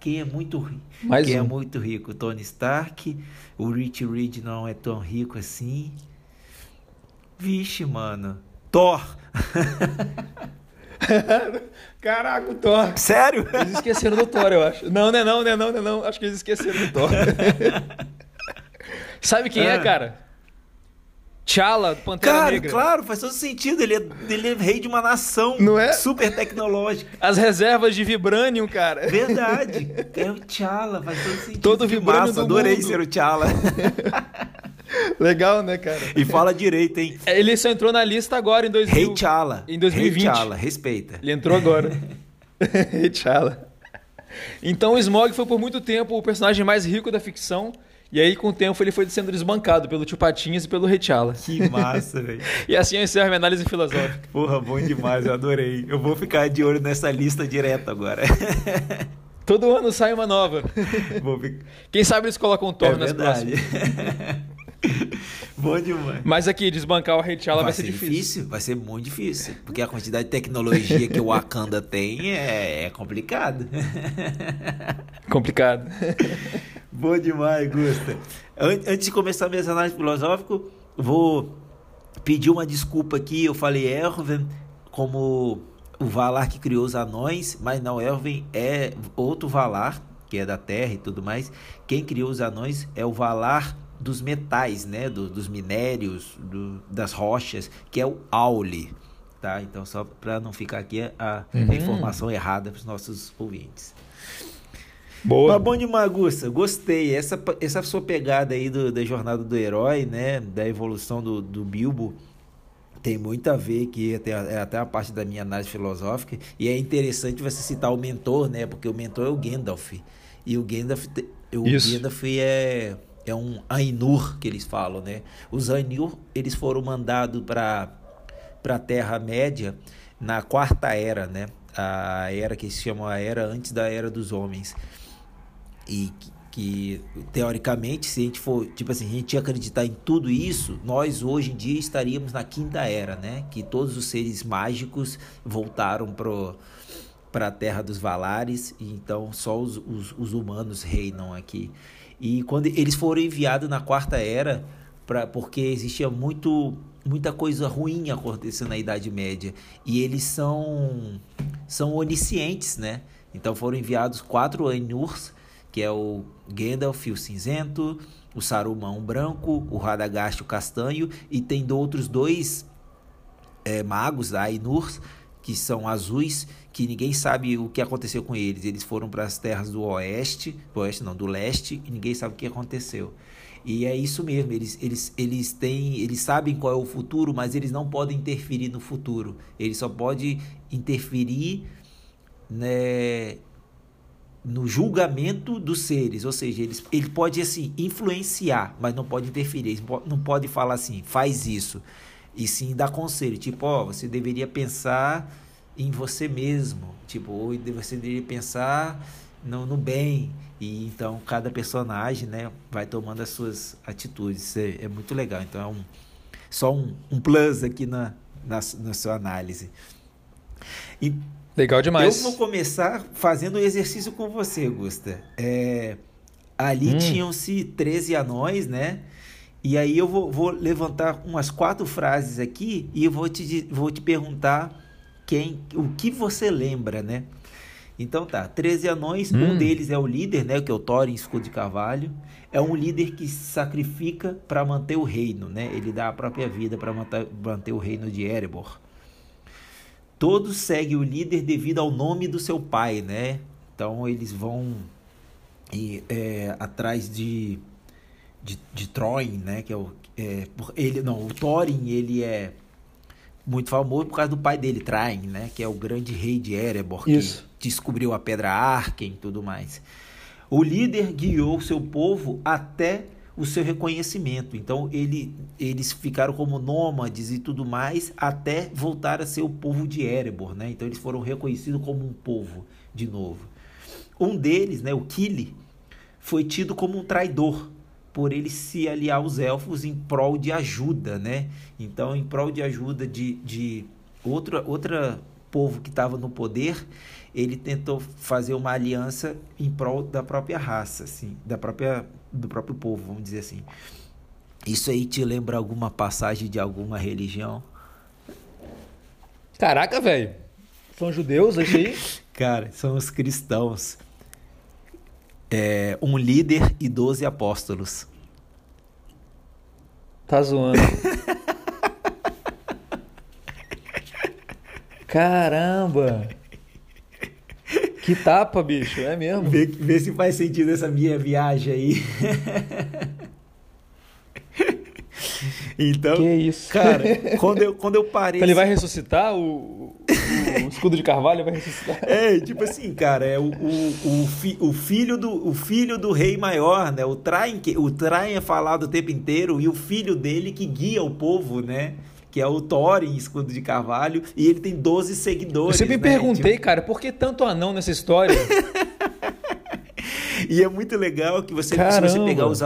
Quem é muito rico? Quem um. é muito rico? Tony Stark. O Rich Reed não é tão rico assim. Vixe, mano. Thor. Caraca, o Thor. Sério? Eles esqueceram do Thor, eu acho. Não, não é não, não é não, não é não. Acho que eles esqueceram do Thor. Sabe quem ah. é, cara? T'Challa, do Pantera cara, Negra. Claro, faz todo sentido. Ele é, ele é rei de uma nação não é? super tecnológica. As reservas de Vibranium, cara. Verdade. É o T'Challa, faz todo sentido. Todo Vibranium massa, do adorei mundo. Ser o T'Challa. Legal, né, cara? E fala direito, hein? Ele só entrou na lista agora, em dois mil. Rei T'Challa. Em dois mil e vinte. Rei T'Challa, respeita. Ele entrou agora. Rei T'Challa. Então o Smaug foi por muito tempo o personagem mais rico da ficção. E aí, com o tempo, ele foi sendo desbancado pelo Tio Patinhas e pelo Rei T'Challa. Que massa, velho. E assim eu encerro minha análise filosófica. Porra, bom demais, eu adorei. Eu vou ficar de olho nessa lista direto agora. Todo ano sai uma nova. Vou ficar... Quem sabe eles colocam um Thor é nas verdade. próximas. Bom demais. Mas aqui, desbancar o Rei T'Challa vai, vai ser, ser difícil. difícil. Vai ser muito difícil. Porque a quantidade de tecnologia que o Wakanda tem é, é complicado. Complicado. Bom demais, Gusta. Antes de começar minhas análises filosóficas, vou pedir uma desculpa aqui. Eu falei Elven como o Valar que criou os anões, mas não, Elven é outro Valar, que é da Terra e tudo mais. Quem criou os anões é o Valar dos metais, né? Do, dos minérios, do, das rochas, que é o Auli, tá? Então, só para não ficar aqui a uhum. informação errada para os nossos ouvintes. Boa. Mas bom demais, Gusta. Gostei. Essa, essa sua pegada aí do, da jornada do herói, né? Da evolução do, do Bilbo, tem muito a ver, que até, é até a parte da minha análise filosófica. E é interessante você citar o mentor, né? Porque o mentor é o Gandalf. E o Gandalf, o Gandalf é... É um Ainur que eles falam, né? Os Ainur, eles foram mandados para a Terra-média na Quarta Era, né? A era que se chama a Era Antes da Era dos Homens. E que, que, teoricamente, se a gente for... Tipo assim, a gente acreditar em tudo isso, nós, hoje em dia, estaríamos na Quinta Era, né? Que todos os seres mágicos voltaram pro... para a terra dos Valares, então só os, os, os humanos reinam aqui. E quando eles foram enviados na Quarta Era, pra, porque existia muito, muita coisa ruim acontecendo na Idade Média, e eles são, são oniscientes, né? Então foram enviados quatro Ainurs, que é o Gandalf, o cinzento, o Saruman, o branco, o Radagast, o castanho, e tem outros dois é, magos, Ainurs, que são azuis, que ninguém sabe o que aconteceu com eles. Eles foram para as terras do oeste, do oeste não, do leste, e ninguém sabe o que aconteceu. E é isso mesmo, eles, eles, eles, têm, eles sabem qual é o futuro, mas eles não podem interferir no futuro. Eles só podem interferir, né, no julgamento dos seres. Ou seja, eles, ele pode assim, influenciar, mas não pode interferir. Não pode falar assim, faz isso. E sim dar conselho, tipo, ó, você deveria pensar em você mesmo, tipo, ou você deveria pensar no, no bem, e então cada personagem, né, vai tomando as suas atitudes, isso é, é muito legal, então é um, só um, um plus aqui na, na, na sua análise. E legal demais. Eu vou começar fazendo um exercício com você, Gusta, é, ali hum. tinham-se treze anões, né? E aí eu vou, vou levantar umas quatro frases aqui e eu vou te, vou te perguntar quem, o que você lembra, né? Então tá, treze anões, hum. um deles é o líder, né? Que é o Thorin Escudo de Carvalho. É um líder que se sacrifica para manter o reino, né? Ele dá a própria vida para manter, manter o reino de Erebor. Todos seguem o líder devido ao nome do seu pai, né? Então eles vão e, é, atrás de... de, de Thráin, né? Que é o, é, ele, não, o Thorin, ele é muito famoso por causa do pai dele, Thráin, né? Que é o grande rei de Erebor, Isso. que descobriu a pedra Arken e tudo mais. O líder guiou seu povo até o seu reconhecimento. Então, ele, eles ficaram como nômades e tudo mais, até voltar a ser o povo de Erebor, né? Então, eles foram reconhecidos como um povo de novo. Um deles, né, o Kili, foi tido como um traidor, por ele se aliar aos elfos em prol de ajuda, né? Então, em prol de ajuda de, de outro, outro povo que estava no poder, ele tentou fazer uma aliança em prol da própria raça, assim, da própria... do próprio povo, vamos dizer assim. Isso aí te lembra alguma passagem de alguma religião? Caraca, velho. São judeus aí? Cara, são os cristãos. É, um líder e doze apóstolos. Tá zoando. Caramba. Que tapa, bicho, é mesmo? Vê, vê se faz sentido essa minha viagem aí. Então, que isso? Cara, quando eu, quando eu parei... Ele vai ressuscitar? O, o escudo de Carvalho vai ressuscitar? É, tipo assim, cara, é o, o, o, fi, o, filho, do, o filho do rei maior, né? O Thráin, o Thráin é falado o tempo inteiro e o filho dele que guia o povo, né? Que é o Thorin Escudo de Carvalho, e ele tem doze seguidores. Eu sempre me né? perguntei, tipo... cara, por que tanto anão nessa história? E é muito legal que você, se você, pegar os,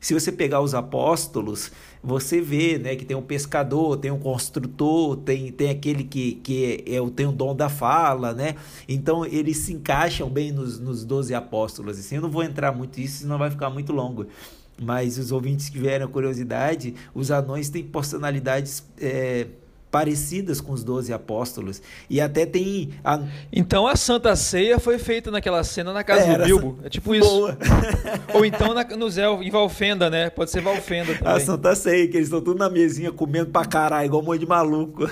se você pegar os apóstolos, você vê, né, que tem um pescador, tem um construtor, tem, tem aquele que, que é, é, tem o dom da fala, né? Então eles se encaixam bem nos, nos doze apóstolos. Assim, eu não vou entrar muito nisso, senão vai ficar muito longo. Mas os ouvintes que tiveram curiosidade, os anões têm personalidades é, parecidas com os doze apóstolos. E até tem... A... Então a Santa Ceia foi feita naquela cena na casa é, do Bilbo. San... É tipo isso. Boa. Ou então na, no Zé, em Valfenda, né? Pode ser Valfenda também. A Santa Ceia, que eles estão tudo na mesinha comendo pra caralho, igual um monte de maluco.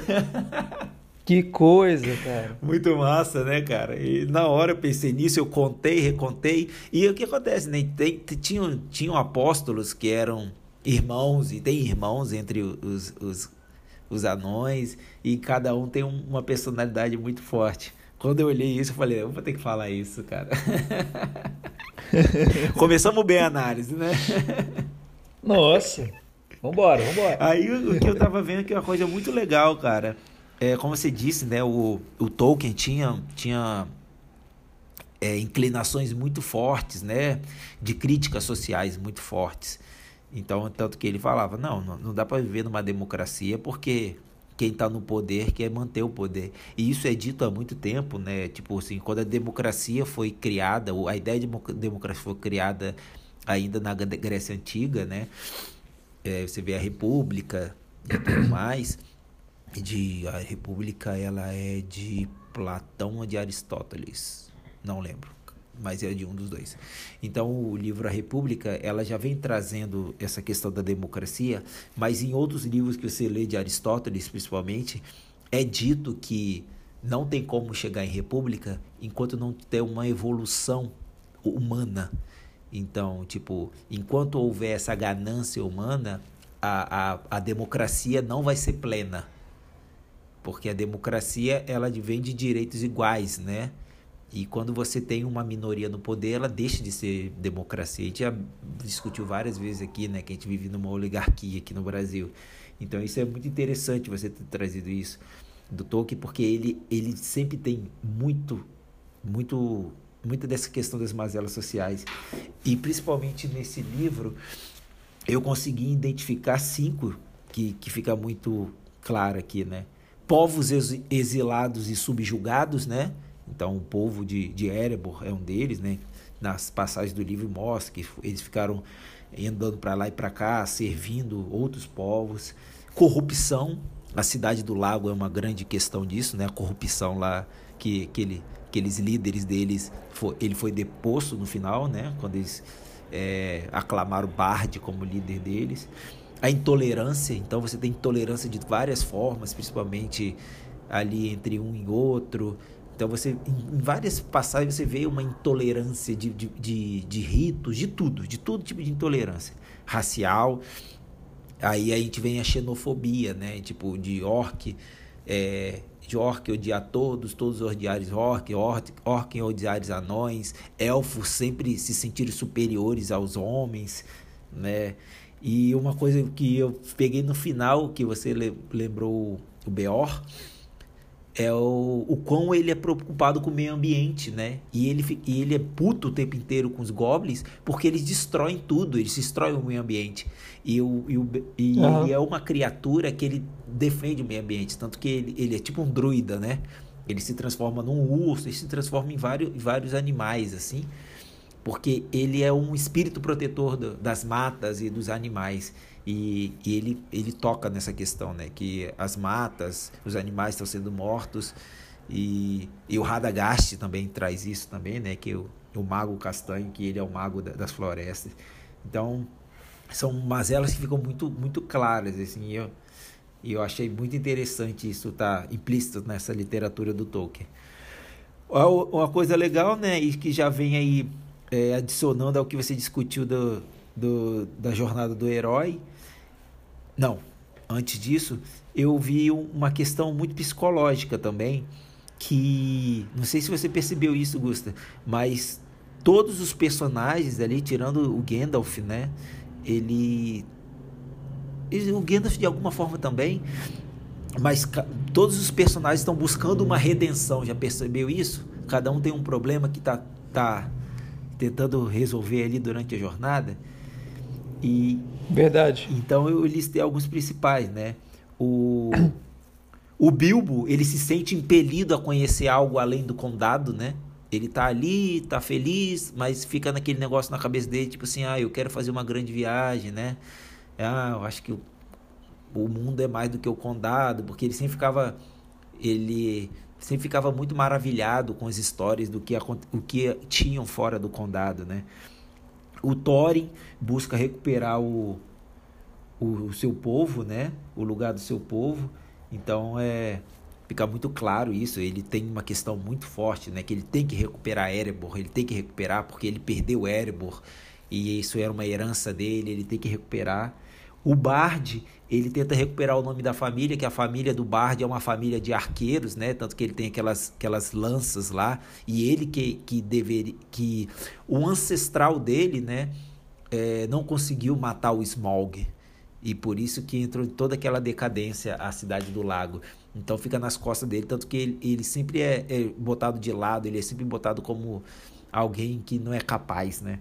Que coisa, cara. Muito massa, né, cara? E na hora eu pensei nisso, eu contei, recontei. E o que acontece, né? Tem, tinham, tinham apóstolos que eram irmãos, e tem irmãos entre os, os, os anões, e cada um tem um, uma personalidade muito forte. Quando eu olhei isso, eu falei, eu vou ter que falar isso, cara. Começamos bem a análise, né? Nossa. Vambora, vambora. Aí o que eu tava vendo que é uma coisa muito legal, cara. É, como você disse, né, o, o Tolkien tinha, tinha é, inclinações muito fortes, né, de críticas sociais muito fortes. Então, tanto que ele falava, não, não, não dá para viver numa democracia porque quem está no poder quer manter o poder. E isso é dito há muito tempo, né, tipo assim, quando a democracia foi criada, a ideia de democracia foi criada ainda na Grécia Antiga, né, é, você vê a República e tudo mais... De, a República, ela é de Platão ou de Aristóteles, não lembro, mas é de um dos dois. Então, o livro A República, ela já vem trazendo essa questão da democracia, mas em outros livros que você lê de Aristóteles, principalmente, é dito que não tem como chegar em república enquanto não tem uma evolução humana. Então, tipo, enquanto houver essa ganância humana, a, a, a democracia não vai ser plena. Porque a democracia, ela vem de direitos iguais, né? E quando você tem uma minoria no poder, ela deixa de ser democracia. A gente já discutiu várias vezes aqui, né? Que a gente vive numa oligarquia aqui no Brasil. Então, isso é muito interessante você ter trazido isso do Tolkien, porque ele, ele sempre tem muito, muito, muita dessa questão das mazelas sociais. E, principalmente nesse livro, eu consegui identificar cinco, que, que fica muito claro aqui, né? Povos exilados e subjugados, né? Então, o povo de, de Erebor é um deles, né? Nas passagens do livro mostra que eles ficaram andando para lá e para cá, servindo outros povos. Corrupção, a cidade do lago é uma grande questão disso, né? A corrupção lá, que, que ele, aqueles líderes deles, foi, ele foi deposto no final, né? Quando eles é, aclamaram Bard como líder deles. A intolerância, então você tem intolerância de várias formas, principalmente ali entre um e outro. Então você, em várias passagens você vê uma intolerância de, de, de, de ritos, de tudo, de todo tipo de intolerância. racial. Aí a gente vem a xenofobia, né? Tipo, de orc, é, de orc odiar todos, todos odiares orc, orc, orc odiares anões, elfos sempre se sentirem superiores aos homens, né? E uma coisa que eu peguei no final, que você lembrou o Beorn, é o, o quão ele é preocupado com o meio ambiente, né? E ele, e ele é puto o tempo inteiro com os goblins, porque eles destroem tudo, eles destroem o meio ambiente. E, o, e, o, e uhum. ele é uma criatura que ele defende o meio ambiente, tanto que ele, ele é tipo um druida, né? Ele se transforma num urso, ele se transforma em vários, em vários animais, assim, porque ele é um espírito protetor do, das matas e dos animais. E, e ele, ele toca nessa questão, né? Que as matas, os animais estão sendo mortos. E, e o Radagast também traz isso também, né? Que o, o mago castanho, que ele é o mago da, das florestas. Então, são mazelas que ficam muito, muito claras, assim. E eu, eu achei muito interessante isso estar tá implícito nessa literatura do Tolkien. Uma coisa legal, né? E que já vem aí... É, adicionando ao que você discutiu do, do, da jornada do herói. Não, antes disso, eu vi uma questão muito psicológica também, que, não sei se você percebeu isso, Gusta, mas todos os personagens ali, tirando o Gandalf, né, ele... O Gandalf de alguma forma também, mas todos os personagens estão buscando uma redenção, já percebeu isso? Cada um tem um problema que tá... tá tentando resolver ali durante a jornada. E, verdade. Então eu listei alguns principais, né? O, o Bilbo, ele se sente impelido a conhecer algo além do condado, né? Ele tá ali, tá feliz, mas fica naquele negócio na cabeça dele, tipo assim, ah, eu quero fazer uma grande viagem, né? Ah, eu acho que o, o mundo é mais do que o condado, porque ele sempre ficava... ele sempre ficava muito maravilhado com as histórias do que, o que tinham fora do condado, né? O Thorin busca recuperar o, o, o seu povo, né? O lugar do seu povo. Então, é, fica muito claro isso. Ele tem uma questão muito forte, né? Que ele tem que recuperar Erebor. Ele tem que recuperar porque ele perdeu Erebor. E isso era uma herança dele. Ele tem que recuperar. O Bard, ele tenta recuperar o nome da família, que a família do Bard é uma família de arqueiros, né? Tanto que ele tem aquelas, aquelas lanças lá. E ele que, que deveria... Que o ancestral dele, né? É, não conseguiu matar o Smaug. E por isso que entrou em toda aquela decadência a Cidade do Lago. Então fica nas costas dele. Tanto que ele, ele sempre é, é botado de lado. Ele é sempre botado como alguém que não é capaz, né?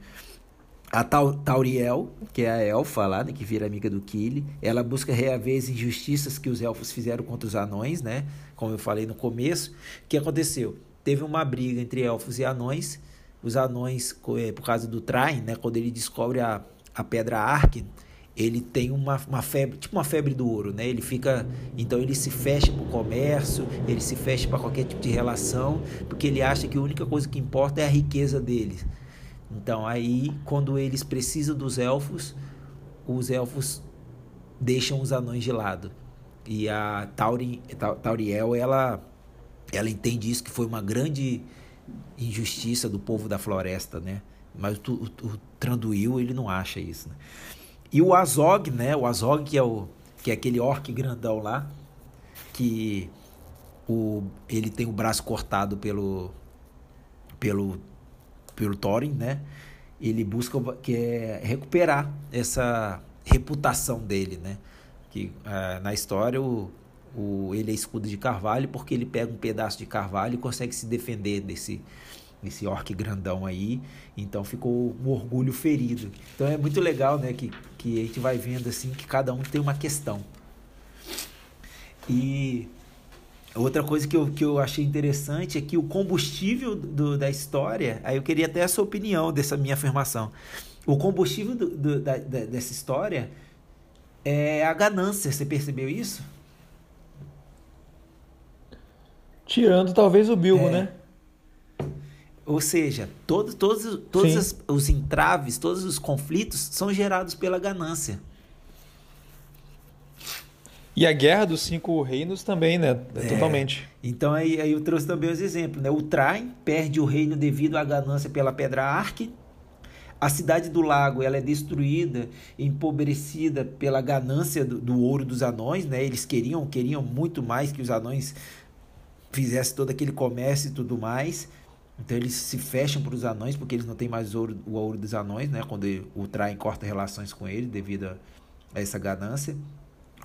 A Tauriel, que é a elfa lá, né, que vira amiga do Kili, ela busca reaver as injustiças que os elfos fizeram contra os anões, né? Como eu falei no começo. O que aconteceu? Teve uma briga entre elfos e anões. Os anões, por causa do Thráin, né? Quando ele descobre a, a pedra Arken, ele tem uma, uma febre, tipo uma febre do ouro, né? Ele fica... Então ele se fecha para o comércio, ele se fecha para qualquer tipo de relação, porque ele acha que a única coisa que importa é a riqueza deles. Então, aí, quando eles precisam dos elfos, os elfos deixam os anões de lado. E a Tauri, Tauriel, ela, ela entende isso, que foi uma grande injustiça do povo da floresta, né? Mas o, o, o Tranduil, ele não acha isso, né? E o Azog, né? O Azog, que é, o, que é aquele orc grandão lá, que o, ele tem o braço cortado pelo... pelo pelo Thorin, né? Ele busca que é, recuperar essa reputação dele, né? Que ah, na história o, o, ele é escudo de carvalho porque ele pega um pedaço de carvalho e consegue se defender desse, desse orc grandão aí. Então ficou um orgulho ferido. Então é muito legal, né? Que, que a gente vai vendo assim que cada um tem uma questão. E outra coisa que eu, que eu achei interessante é que o combustível do, da história... Aí eu queria até a sua opinião dessa minha afirmação. O combustível do, do, da, da, dessa história é a ganância. Você percebeu isso? Tirando talvez o Bilbo, é. né? Ou seja, todo, todos, todos as, os entraves, todos os conflitos são gerados pela ganância. E a Guerra dos Cinco Reinos também, né? É, Totalmente. Então, aí, aí eu trouxe também os exemplos, né? O Thráin perde o reino devido à ganância pela Pedra Arque. A cidade do lago ela é destruída, empobrecida pela ganância do, do ouro dos anões, né? Eles queriam, queriam muito mais que os anões fizessem todo aquele comércio e tudo mais. Então eles se fecham para os anões, porque eles não têm mais ouro, o ouro dos anões, né? Quando o Thráin corta relações com ele devido a essa ganância.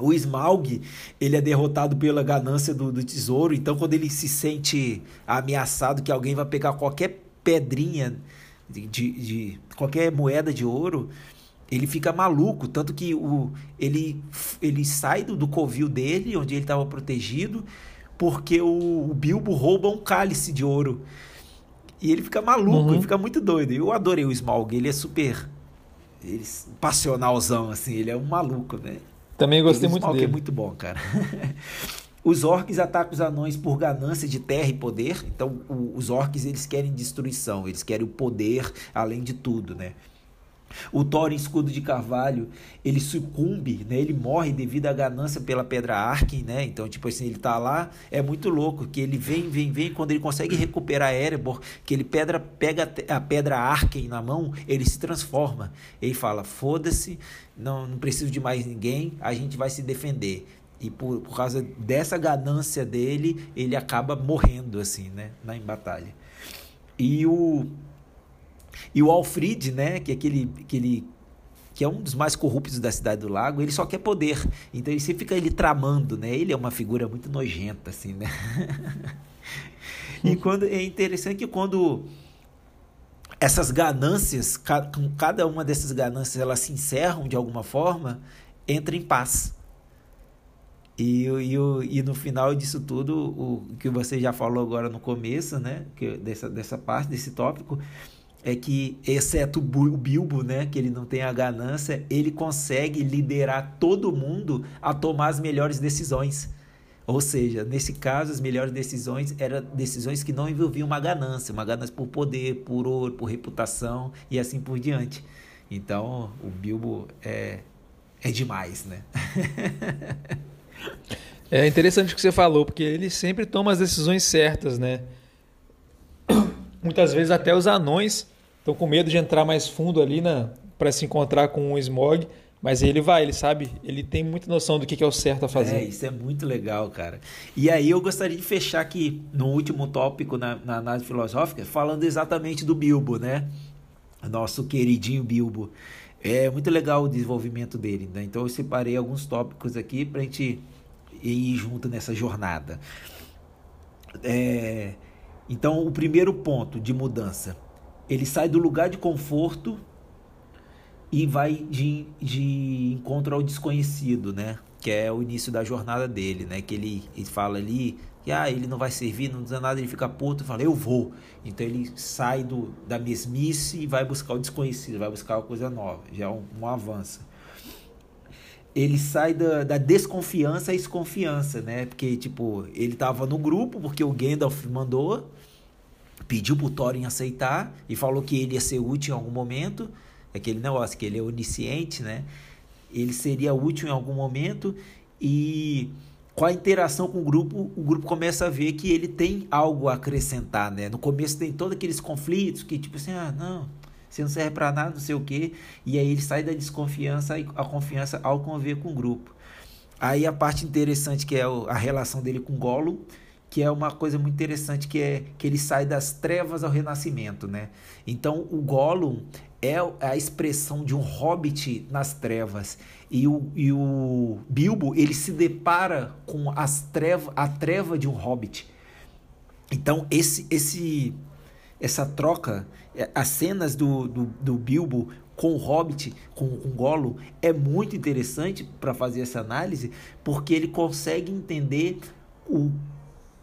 O Smaug, ele é derrotado pela ganância do, do tesouro. Então quando ele se sente ameaçado que alguém vai pegar qualquer pedrinha, de, de, de qualquer moeda de ouro, ele fica maluco, tanto que o, ele, ele sai do, do covil dele, onde ele estava protegido, porque o, o Bilbo rouba um cálice de ouro. E ele fica maluco, uhum. Ele fica muito doido. Eu adorei o Smaug, ele é super ele, passionalzão, assim, ele é um maluco, né? Também gostei muito dele. O Smaug é muito bom, cara. Os orcs atacam os anões por ganância de terra e poder. Então, o, os orcs, eles querem destruição, eles querem o poder além de tudo, né? O Thorin Escudo de Carvalho, ele sucumbe, né? Ele morre devido à ganância pela pedra Arken, né? Então, tipo assim, ele tá lá, é muito louco, que ele vem, vem, vem, quando ele consegue recuperar Erebor, que ele pedra, pega a pedra Arken na mão, ele se transforma. Ele fala, foda-se, não, não preciso de mais ninguém, a gente vai se defender. E por, por causa dessa ganância dele, ele acaba morrendo, assim, né? Na, em batalha. E o... E o Alfred, né, que é aquele, aquele que é um dos mais corruptos da Cidade do Lago, ele só quer poder. Então ele sempre fica ele tramando, né? Ele é uma figura muito nojenta, assim, né? E quando é interessante que quando essas ganâncias, com cada uma dessas ganâncias, elas se encerram de alguma forma, entra em paz. E, e, e no final disso tudo, o que você já falou agora no começo, né, que dessa, dessa parte, desse tópico, é que, exceto o Bilbo, né, que ele não tem a ganância, ele consegue liderar todo mundo a tomar as melhores decisões. Ou seja, nesse caso, as melhores decisões eram decisões que não envolviam uma ganância, uma ganância por poder, por ouro, por reputação e assim por diante. Então, o Bilbo é, é demais, né? É interessante o que você falou, porque ele sempre toma as decisões certas, né? Muitas vezes até os anões estão com medo de entrar mais fundo ali para se encontrar com o Smaug, mas ele vai, ele sabe, ele tem muita noção do que, que é o certo a fazer. É, isso é muito legal, cara. E aí eu gostaria de fechar aqui no último tópico na, na análise filosófica, falando exatamente do Bilbo, né? Nosso queridinho Bilbo. É muito legal o desenvolvimento dele, né? Então eu separei alguns tópicos aqui para a gente ir junto nessa jornada. É... Então, o primeiro ponto de mudança, ele sai do lugar de conforto e vai de, de encontro ao desconhecido, né? Que é o início da jornada dele, né? Que ele, ele fala ali que ah, ele não vai servir, não diz nada, ele fica puto e fala, eu vou. Então, ele sai do, da mesmice e vai buscar o desconhecido, vai buscar uma coisa nova, já é um, um avanço. Ele sai da, da desconfiança à desconfiança, né? Porque, tipo, ele tava no grupo, porque o Gandalf mandou, pediu pro Thorin aceitar e falou que ele ia ser útil em algum momento. Aquele negócio que ele é onisciente, né? Ele seria útil em algum momento e com a interação com o grupo, o grupo começa a ver que ele tem algo a acrescentar, né? No começo tem todos aqueles conflitos que, tipo assim, ah, não... Você não serve para nada, não sei o quê. E aí ele sai da desconfiança e a confiança ao conviver com o grupo. Aí a parte interessante que é a relação dele com Gollum, que é uma coisa muito interessante, que é que ele sai das trevas ao renascimento, né? Então o Gollum é a expressão de um hobbit nas trevas. E o, e o Bilbo, ele se depara com as treva, a treva de um hobbit. Então esse... esse Essa troca, as cenas do, do, do Bilbo com o Hobbit, com o Gollum, é muito interessante para fazer essa análise, porque ele consegue entender o,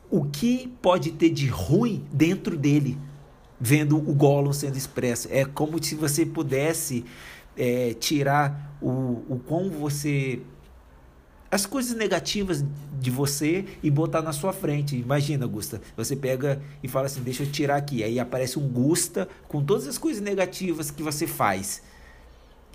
o que pode ter de ruim dentro dele, vendo o Gollum sendo expresso. É como se você pudesse é, tirar o, o como você... as coisas negativas de você e botar na sua frente. Imagina, Gusta, você pega e fala assim, deixa eu tirar aqui. Aí aparece um Gusta com todas as coisas negativas que você faz.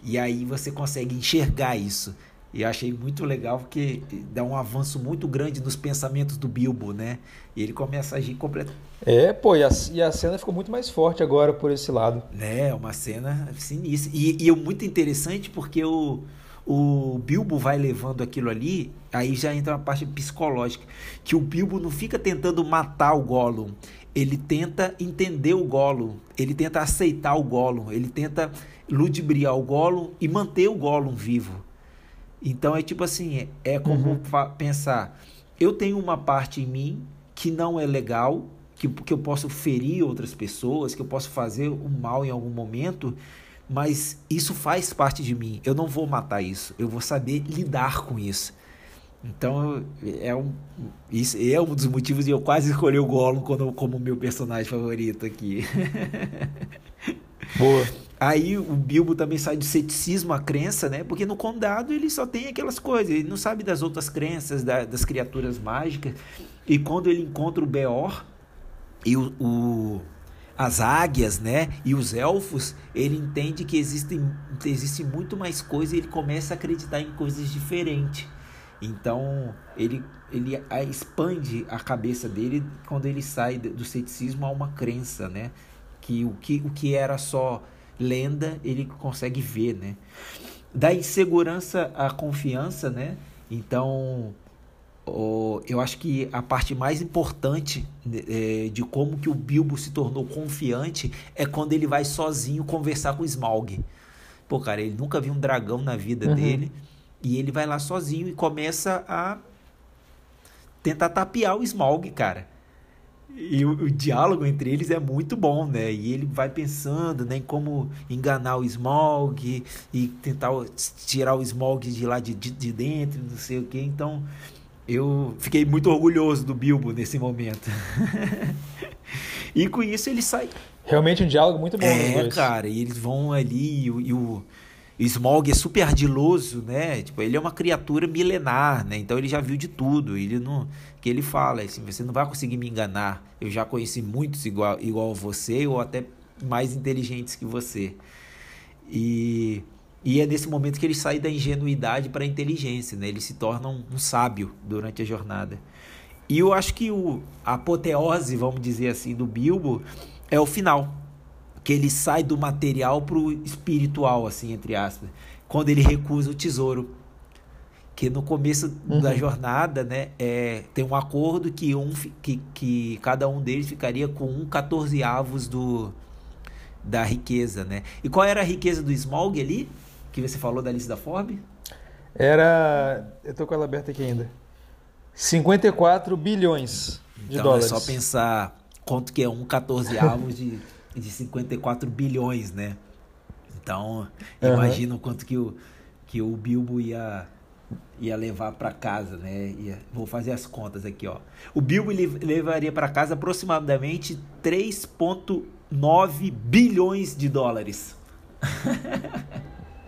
E aí você consegue enxergar isso. E achei muito legal porque dá um avanço muito grande nos pensamentos do Bilbo, né? E ele começa a agir completamente. É, pô, e a, e a cena ficou muito mais forte agora por esse lado. É, uma cena sinistra. E, e é muito interessante porque o, o Bilbo vai levando aquilo ali, aí já entra uma parte psicológica, que o Bilbo não fica tentando matar o Gollum, ele tenta entender o Gollum, ele tenta aceitar o Gollum, ele tenta ludibriar o Gollum e manter o Gollum vivo. Então é tipo assim, é como uhum. pensar, eu tenho uma parte em mim que não é legal, que, que eu posso ferir outras pessoas, que eu posso fazer um mal em algum momento, mas isso faz parte de mim, eu não vou matar isso, eu vou saber lidar com isso. Então é um, isso é um dos motivos de eu quase escolher o Gollum como, como meu personagem favorito aqui. Boa. Aí o Bilbo também sai do ceticismo à crença, né? Porque no condado ele só tem aquelas coisas, ele não sabe das outras crenças, da, das criaturas mágicas. E quando ele encontra o Beorn e o, o, as águias, né? E os elfos, ele entende que existe, existe muito mais coisa e ele começa a acreditar em coisas diferentes. Então ele, ele expande a cabeça dele quando ele sai do ceticismo a uma crença, né? Que o que, o que era só lenda, ele consegue ver, né? Da insegurança à confiança, né? Então, oh, eu acho que a parte mais importante eh, de como que o Bilbo se tornou confiante é quando ele vai sozinho conversar com o Smaug. Pô, cara, ele nunca viu um dragão na vida uhum. dele, e ele vai lá sozinho e começa a tentar tapear o Smaug, cara. E o, o diálogo entre eles é muito bom, né? E ele vai pensando, né, em como enganar o Smaug e tentar tirar o Smaug de lá de, de, de dentro, não sei o quê. Então, eu fiquei muito orgulhoso do Bilbo nesse momento. E com isso ele sai... Realmente um diálogo muito bom. É, dois. Cara, e eles vão ali e, e o... O Smaug é super ardiloso, né? Tipo, ele é uma criatura milenar, né? Então ele já viu de tudo. Ele não, que ele fala assim, você não vai conseguir me enganar. Eu já conheci muitos igual, igual a você ou até mais inteligentes que você. E, e é nesse momento que ele sai da ingenuidade para a inteligência, né? Ele se torna um, um sábio durante a jornada. E eu acho que o, a apoteose, vamos dizer assim, do Bilbo é o final. Que ele sai do material pro espiritual, assim, entre aspas, quando ele recusa o tesouro. Que no começo uhum. da jornada, né, é, tem um acordo que, um, que, que cada um deles ficaria com um quatorzeavos do, da riqueza, né? E qual era a riqueza do Smaug ali, que você falou da lista da Forbes? Era... eu tô com ela aberta aqui ainda. cinquenta e quatro bilhões de então, dólares. Então é só pensar quanto que é um quatorzeavos de... de cinquenta e quatro bilhões, né? Então, uhum. imagina o quanto que o, que o Bilbo ia, ia levar para casa, né? Ia, vou fazer as contas aqui, ó. O Bilbo levaria para casa aproximadamente três vírgula nove bilhões de dólares.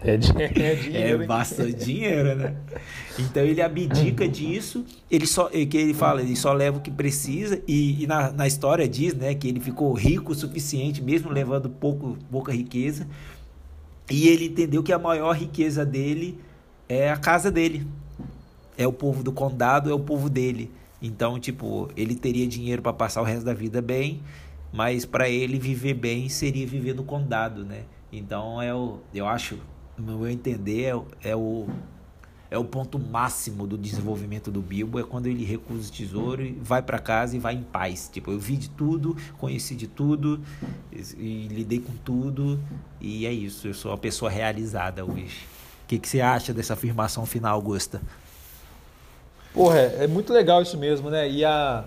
É, dinheiro, é, dinheiro, é bastante dinheiro, né? Então ele abdica disso, ele só, que ele fala, ele só leva o que precisa, e, e na, na história diz, né, que ele ficou rico o suficiente, mesmo levando pouco, pouca riqueza, e ele entendeu que a maior riqueza dele é a casa dele, é o povo do condado, é o povo dele. Então, tipo, ele teria dinheiro para passar o resto da vida bem, mas para ele viver bem seria viver no condado, né? Então, é o, eu acho... no meu entender, é, é, o, é o ponto máximo do desenvolvimento do Bilbo, é quando ele recusa o tesouro e vai para casa e vai em paz. Tipo, eu vi de tudo, conheci de tudo, e lidei com tudo, e é isso, eu sou uma pessoa realizada hoje. O que, que você acha dessa afirmação final, Augusta? Porra, é, é muito legal isso mesmo, né? E, a,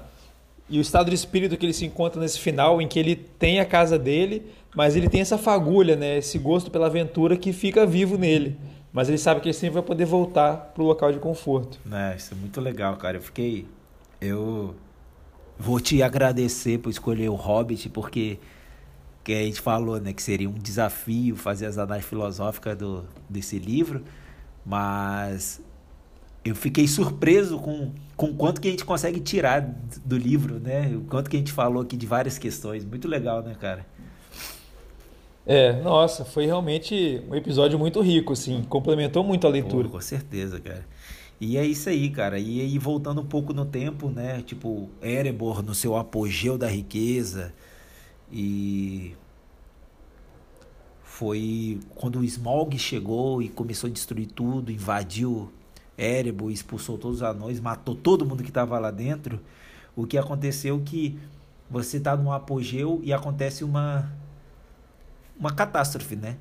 e o estado de espírito que ele se encontra nesse final, em que ele tem a casa dele... mas ele tem essa fagulha, né? Esse gosto pela aventura que fica vivo nele. Mas ele sabe que ele sempre vai poder voltar pro local de conforto. É, isso é muito legal, cara. Eu fiquei... Eu vou te agradecer por escolher o Hobbit, porque que a gente falou, né, que seria um desafio fazer as análises filosóficas do, desse livro, mas eu fiquei surpreso com o quanto que a gente consegue tirar do livro, né? O quanto que a gente falou aqui de várias questões. Muito legal, né, cara? É, nossa, foi realmente um episódio muito rico, assim, complementou muito a leitura. Pô, com certeza, cara. E é isso aí, cara. E aí, voltando um pouco no tempo, né? Tipo, Erebor no seu apogeu da riqueza. E foi quando o Smaug chegou e começou a destruir tudo, invadiu Erebor, expulsou todos os anões, matou todo mundo que estava lá dentro. O que aconteceu que você está num apogeu e acontece uma, uma catástrofe, né?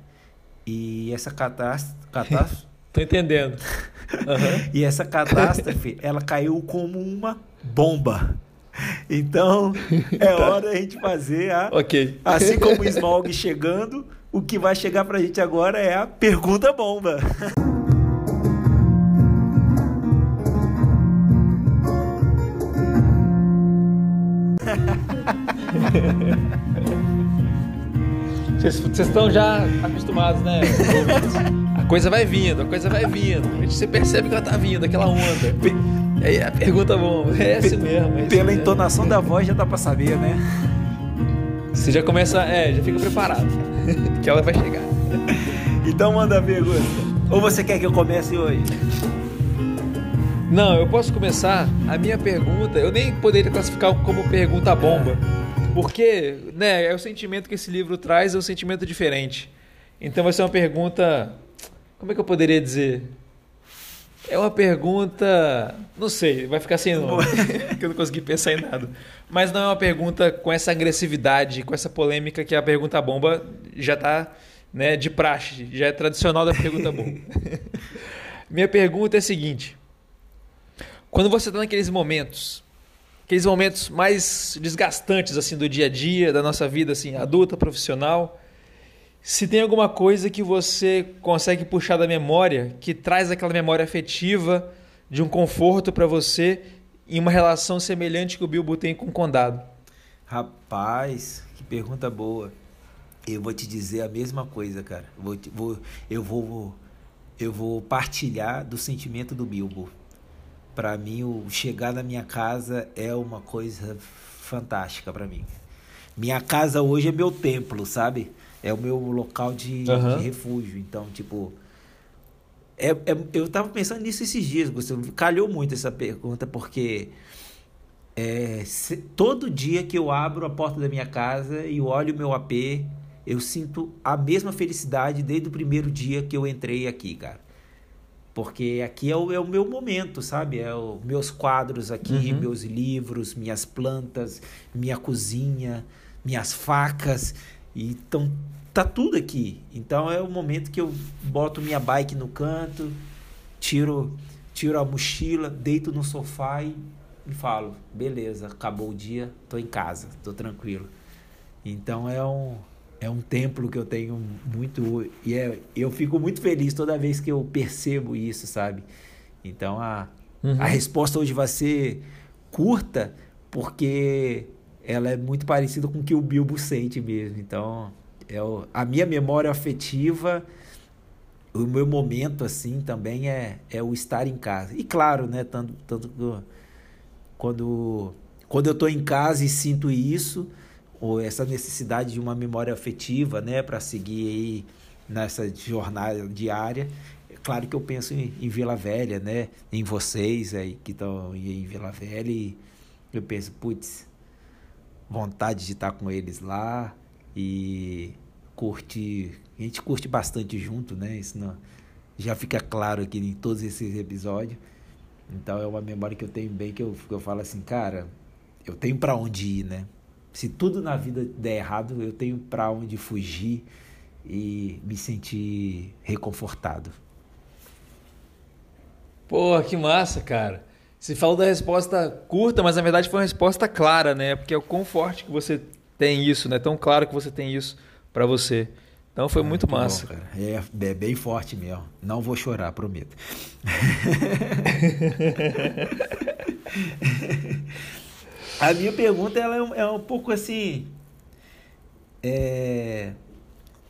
E essa catástrofe... catástrofe... Tô entendendo. Uhum. E essa catástrofe, ela caiu como uma bomba. Então, é hora a gente fazer a... Ok. Assim como o Smaug chegando, o que vai chegar pra gente agora é a pergunta bomba. Vocês estão já acostumados, né? A coisa vai vindo, a coisa vai vindo. A gente, você percebe que ela tá vindo, aquela onda. E aí a pergunta bomba, é essa mesmo. É pela mesmo. Entonação da voz já dá pra saber, né? Você já começa, é, já fica preparado que ela vai chegar. Então manda a pergunta. Ou você quer que eu comece hoje? Não, eu posso começar. A minha pergunta, eu nem poderia classificar como pergunta bomba. Porque, né, é o sentimento que esse livro traz, é um sentimento diferente. Então vai ser uma pergunta... Como é que eu poderia dizer? É uma pergunta... Não sei, vai ficar sem nome, porque eu não consegui pensar em nada. Mas não é uma pergunta com essa agressividade, com essa polêmica que a pergunta bomba já está, né, de praxe, já é tradicional da pergunta bomba. Minha pergunta é a seguinte. Quando você está naqueles momentos... Aqueles momentos mais desgastantes assim, do dia a dia, da nossa vida assim, adulta, profissional. Se tem alguma coisa que você consegue puxar da memória, que traz aquela memória afetiva de um conforto para você em uma relação semelhante que o Bilbo tem com o Condado. Rapaz, que pergunta boa. Eu vou te dizer a mesma coisa, cara. Vou, vou, eu, vou, eu vou partilhar do sentimento do Bilbo. Para mim, o chegar na minha casa é uma coisa fantástica para mim. Minha casa hoje é meu templo, sabe? É o meu local de, uhum. de refúgio. Então, tipo... É, é, eu tava pensando nisso esses dias, Gustavo. Calhou muito essa pergunta, porque... É, se, todo dia que eu abro a porta da minha casa e olho o meu A P, eu sinto a mesma felicidade desde o primeiro dia que eu entrei aqui, cara. Porque aqui é o, é o meu momento, sabe? É os meus quadros aqui, uhum. meus livros, minhas plantas, minha cozinha, minhas facas. Então, tá tudo aqui. Então, é o momento que eu boto minha bike no canto, tiro, tiro a mochila, deito no sofá e, e falo, beleza, acabou o dia, tô em casa, tô tranquilo. Então, é um... É um templo que eu tenho muito... E é, eu fico muito feliz toda vez que eu percebo isso, sabe? Então, a, uhum. a resposta hoje vai ser curta, porque ela é muito parecida com o que o Bilbo sente mesmo. Então, é o, a minha memória afetiva, o meu momento, assim, também é, é o estar em casa. E claro, né? Tanto, tanto quando, quando eu estou em casa e sinto isso... ou essa necessidade de uma memória afetiva, né, para seguir aí nessa jornada diária. É claro que eu penso em, em Vila Velha, né, em vocês aí que estão em Vila Velha, e eu penso, putz, vontade de estar com eles lá e curtir. A gente curte bastante junto, né? Isso não, já fica claro aqui em todos esses episódios. Então é uma memória que eu tenho bem, que eu, que eu falo assim, cara, eu tenho para onde ir, né? Se tudo na vida der errado, eu tenho para onde fugir e me sentir reconfortado. Pô, que massa, cara. Você falou da resposta curta, mas na verdade foi uma resposta clara, né? Porque é o quão forte que você tem isso, né? Tão claro que você tem isso para você. Então foi ah, muito que massa. Bom, cara. É, é bem forte mesmo. Não vou chorar, prometo. A minha pergunta ela é, um, é um pouco assim, é,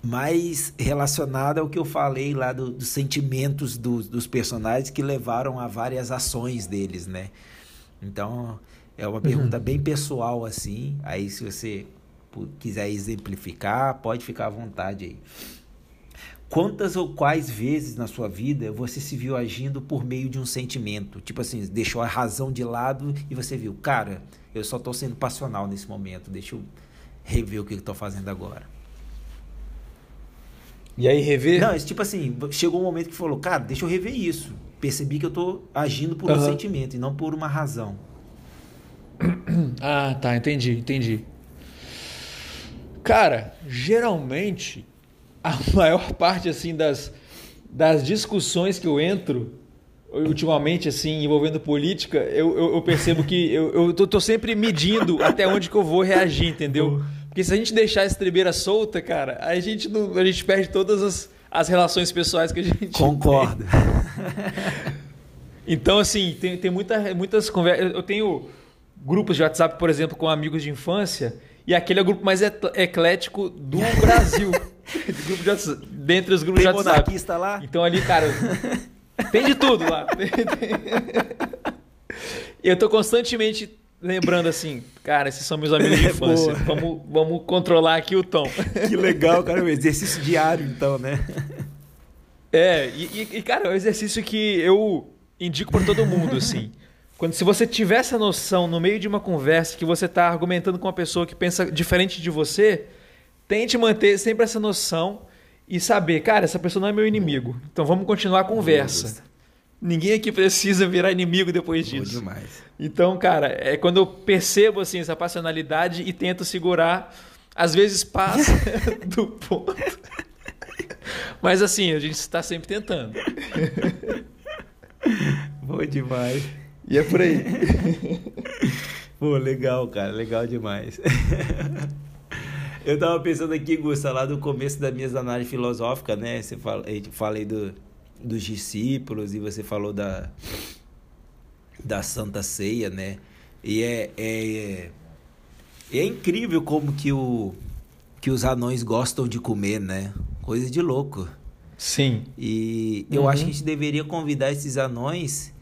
mais relacionada ao que eu falei lá do, dos sentimentos do, dos personagens que levaram a várias ações deles, né? Então, é uma pergunta uhum. bem pessoal, assim. Aí, se você quiser exemplificar, pode ficar à vontade aí. Quantas ou quais vezes na sua vida você se viu agindo por meio de um sentimento? Tipo assim, deixou a razão de lado e você viu, cara, eu só estou sendo passional nesse momento, deixa eu rever o que eu estou fazendo agora. E aí rever? Não, tipo assim, chegou um momento que falou, cara, deixa eu rever isso. Percebi que eu estou agindo por uhum. um sentimento e não por uma razão. Ah, tá, entendi, entendi. Cara, geralmente... A maior parte, assim, das, das discussões que eu entro, ultimamente, assim, envolvendo política, eu, eu, eu percebo que eu, eu tô, tô sempre medindo até onde que eu vou reagir, entendeu? Porque se a gente deixar essa trebeira solta, cara, a gente, não, a gente perde todas as, as relações pessoais que a gente Concordo. Tem. Então, assim, tem, tem muita, muitas conversas. Eu tenho grupos de WhatsApp, por exemplo, com amigos de infância, e aquele é o grupo mais eclético do Brasil. Grupo de WhatsApp, dentre os grupos tem de WhatsApp. Tem monarquista lá? Então ali, cara, tem de tudo lá. Eu tô constantemente lembrando assim, cara, esses são meus amigos de infância, vamos, vamos controlar aqui o tom. Que legal, cara, um exercício diário então, né? É, e, e cara, é um exercício que eu indico pra todo mundo, assim. Quando, se você tiver essa noção no meio de uma conversa que você tá argumentando com uma pessoa que pensa diferente de você, tente manter sempre essa noção e saber, cara, essa pessoa não é meu inimigo, então vamos continuar a conversa. Ninguém aqui precisa virar inimigo depois disso. Demais. Então, cara, é quando eu percebo assim, essa passionalidade e tento segurar, às vezes passa do ponto. Mas assim, a gente está sempre tentando. Bom demais. E é por aí. Pô, legal, cara, legal demais. Eu estava pensando aqui, Gusta, lá do começo das minhas análises filosóficas, né? Você fala, eu falei do, dos discípulos e você falou da, da Santa Ceia, né? E é, é, é incrível como que, o, que os anões gostam de comer, né? Coisa de louco. Sim. E eu uhum. acho que a gente deveria convidar esses anões...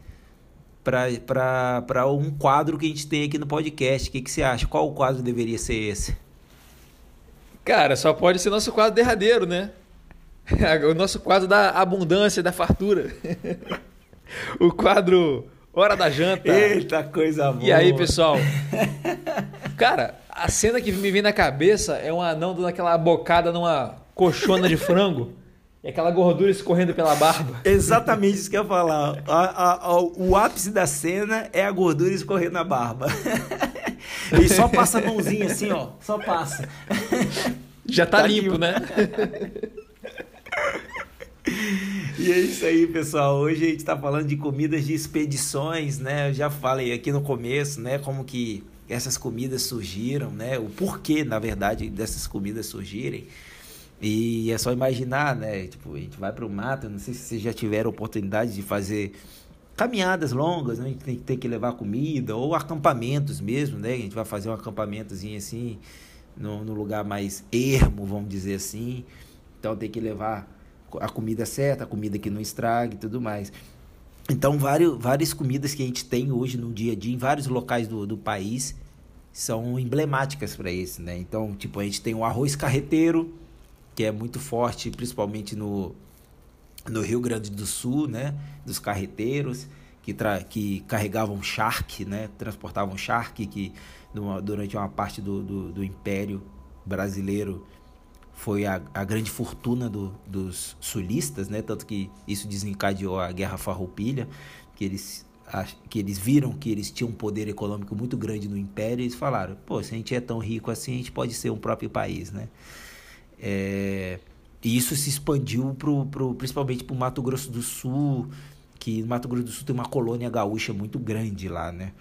para um quadro que a gente tem aqui no podcast. O que, que você acha? Qual o quadro deveria ser esse? Cara, só pode ser nosso quadro derradeiro, né? O nosso quadro da abundância, da fartura. O quadro Hora da Janta. Eita, coisa boa. E aí, pessoal? Cara, a cena que me vem na cabeça é um anão dando aquela bocada numa coxona de frango. É aquela gordura escorrendo pela barba. Exatamente isso que eu ia falar. A, a, a, o ápice da cena é a gordura escorrendo na barba. E só passa a mãozinha assim, ó. Só passa. Já tá, tá limpo, limpo, né? E é isso aí, pessoal. Hoje a gente tá falando de comidas de expedições, né? Eu já falei aqui no começo, né? Como que essas comidas surgiram, né? O porquê, na verdade, dessas comidas surgirem. E é só imaginar, né? Tipo, a gente vai para o mato, eu não sei se vocês já tiveram oportunidade de fazer caminhadas longas, né? A gente tem, tem que levar comida, ou acampamentos mesmo, né? A gente vai fazer um acampamentozinho assim, num lugar mais ermo, vamos dizer assim. Então tem que levar a comida certa, a comida que não estrague e tudo mais. Então vários, várias comidas que a gente tem hoje no dia a dia, em vários locais do, do país, são emblemáticas para isso, né? Então, tipo, a gente tem o arroz carreteiro, que é muito forte, principalmente no, no Rio Grande do Sul, né? Dos carreteiros, que, tra- que carregavam charque, né? Transportavam charque, que numa, durante uma parte do, do, do Império Brasileiro foi a, a grande fortuna do, dos sulistas, né? Tanto que isso desencadeou a Guerra Farroupilha, que eles, que eles viram que eles tinham um poder econômico muito grande no Império, e eles falaram, pô, se a gente é tão rico assim, a gente pode ser um próprio país, né? É, e isso se expandiu pro, pro, principalmente para o Mato Grosso do Sul, que no Mato Grosso do Sul tem uma colônia gaúcha muito grande lá, né?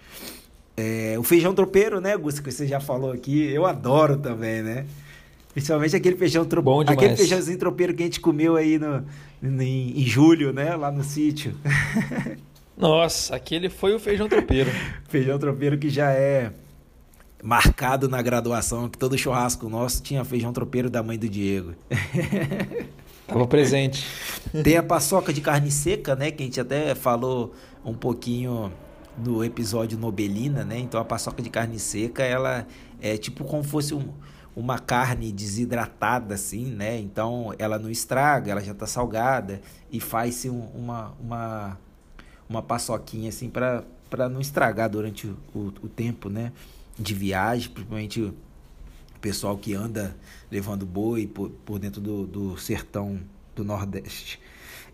É, o feijão tropeiro, né, Gusta, que você já falou aqui, eu adoro também, né? Principalmente aquele feijão tropeiro, aquele feijãozinho tropeiro que a gente comeu aí no, no, em, em julho, né, lá no sítio. Nossa, aquele foi o feijão tropeiro. Feijão tropeiro que já é... marcado na graduação, que todo churrasco nosso tinha feijão tropeiro da mãe do Diego. Tava presente. Tem a paçoca de carne seca, né? Que a gente até falou um pouquinho no episódio Nobelina, né? Então a paçoca de carne seca, ela é tipo como fosse um, uma carne desidratada assim, né? Então ela não estraga, ela já está salgada, e faz-se um, uma, uma, uma paçoquinha assim para para não estragar durante o, o, o tempo, né, de viagem, principalmente o pessoal que anda levando boi por, por dentro do, do sertão do Nordeste.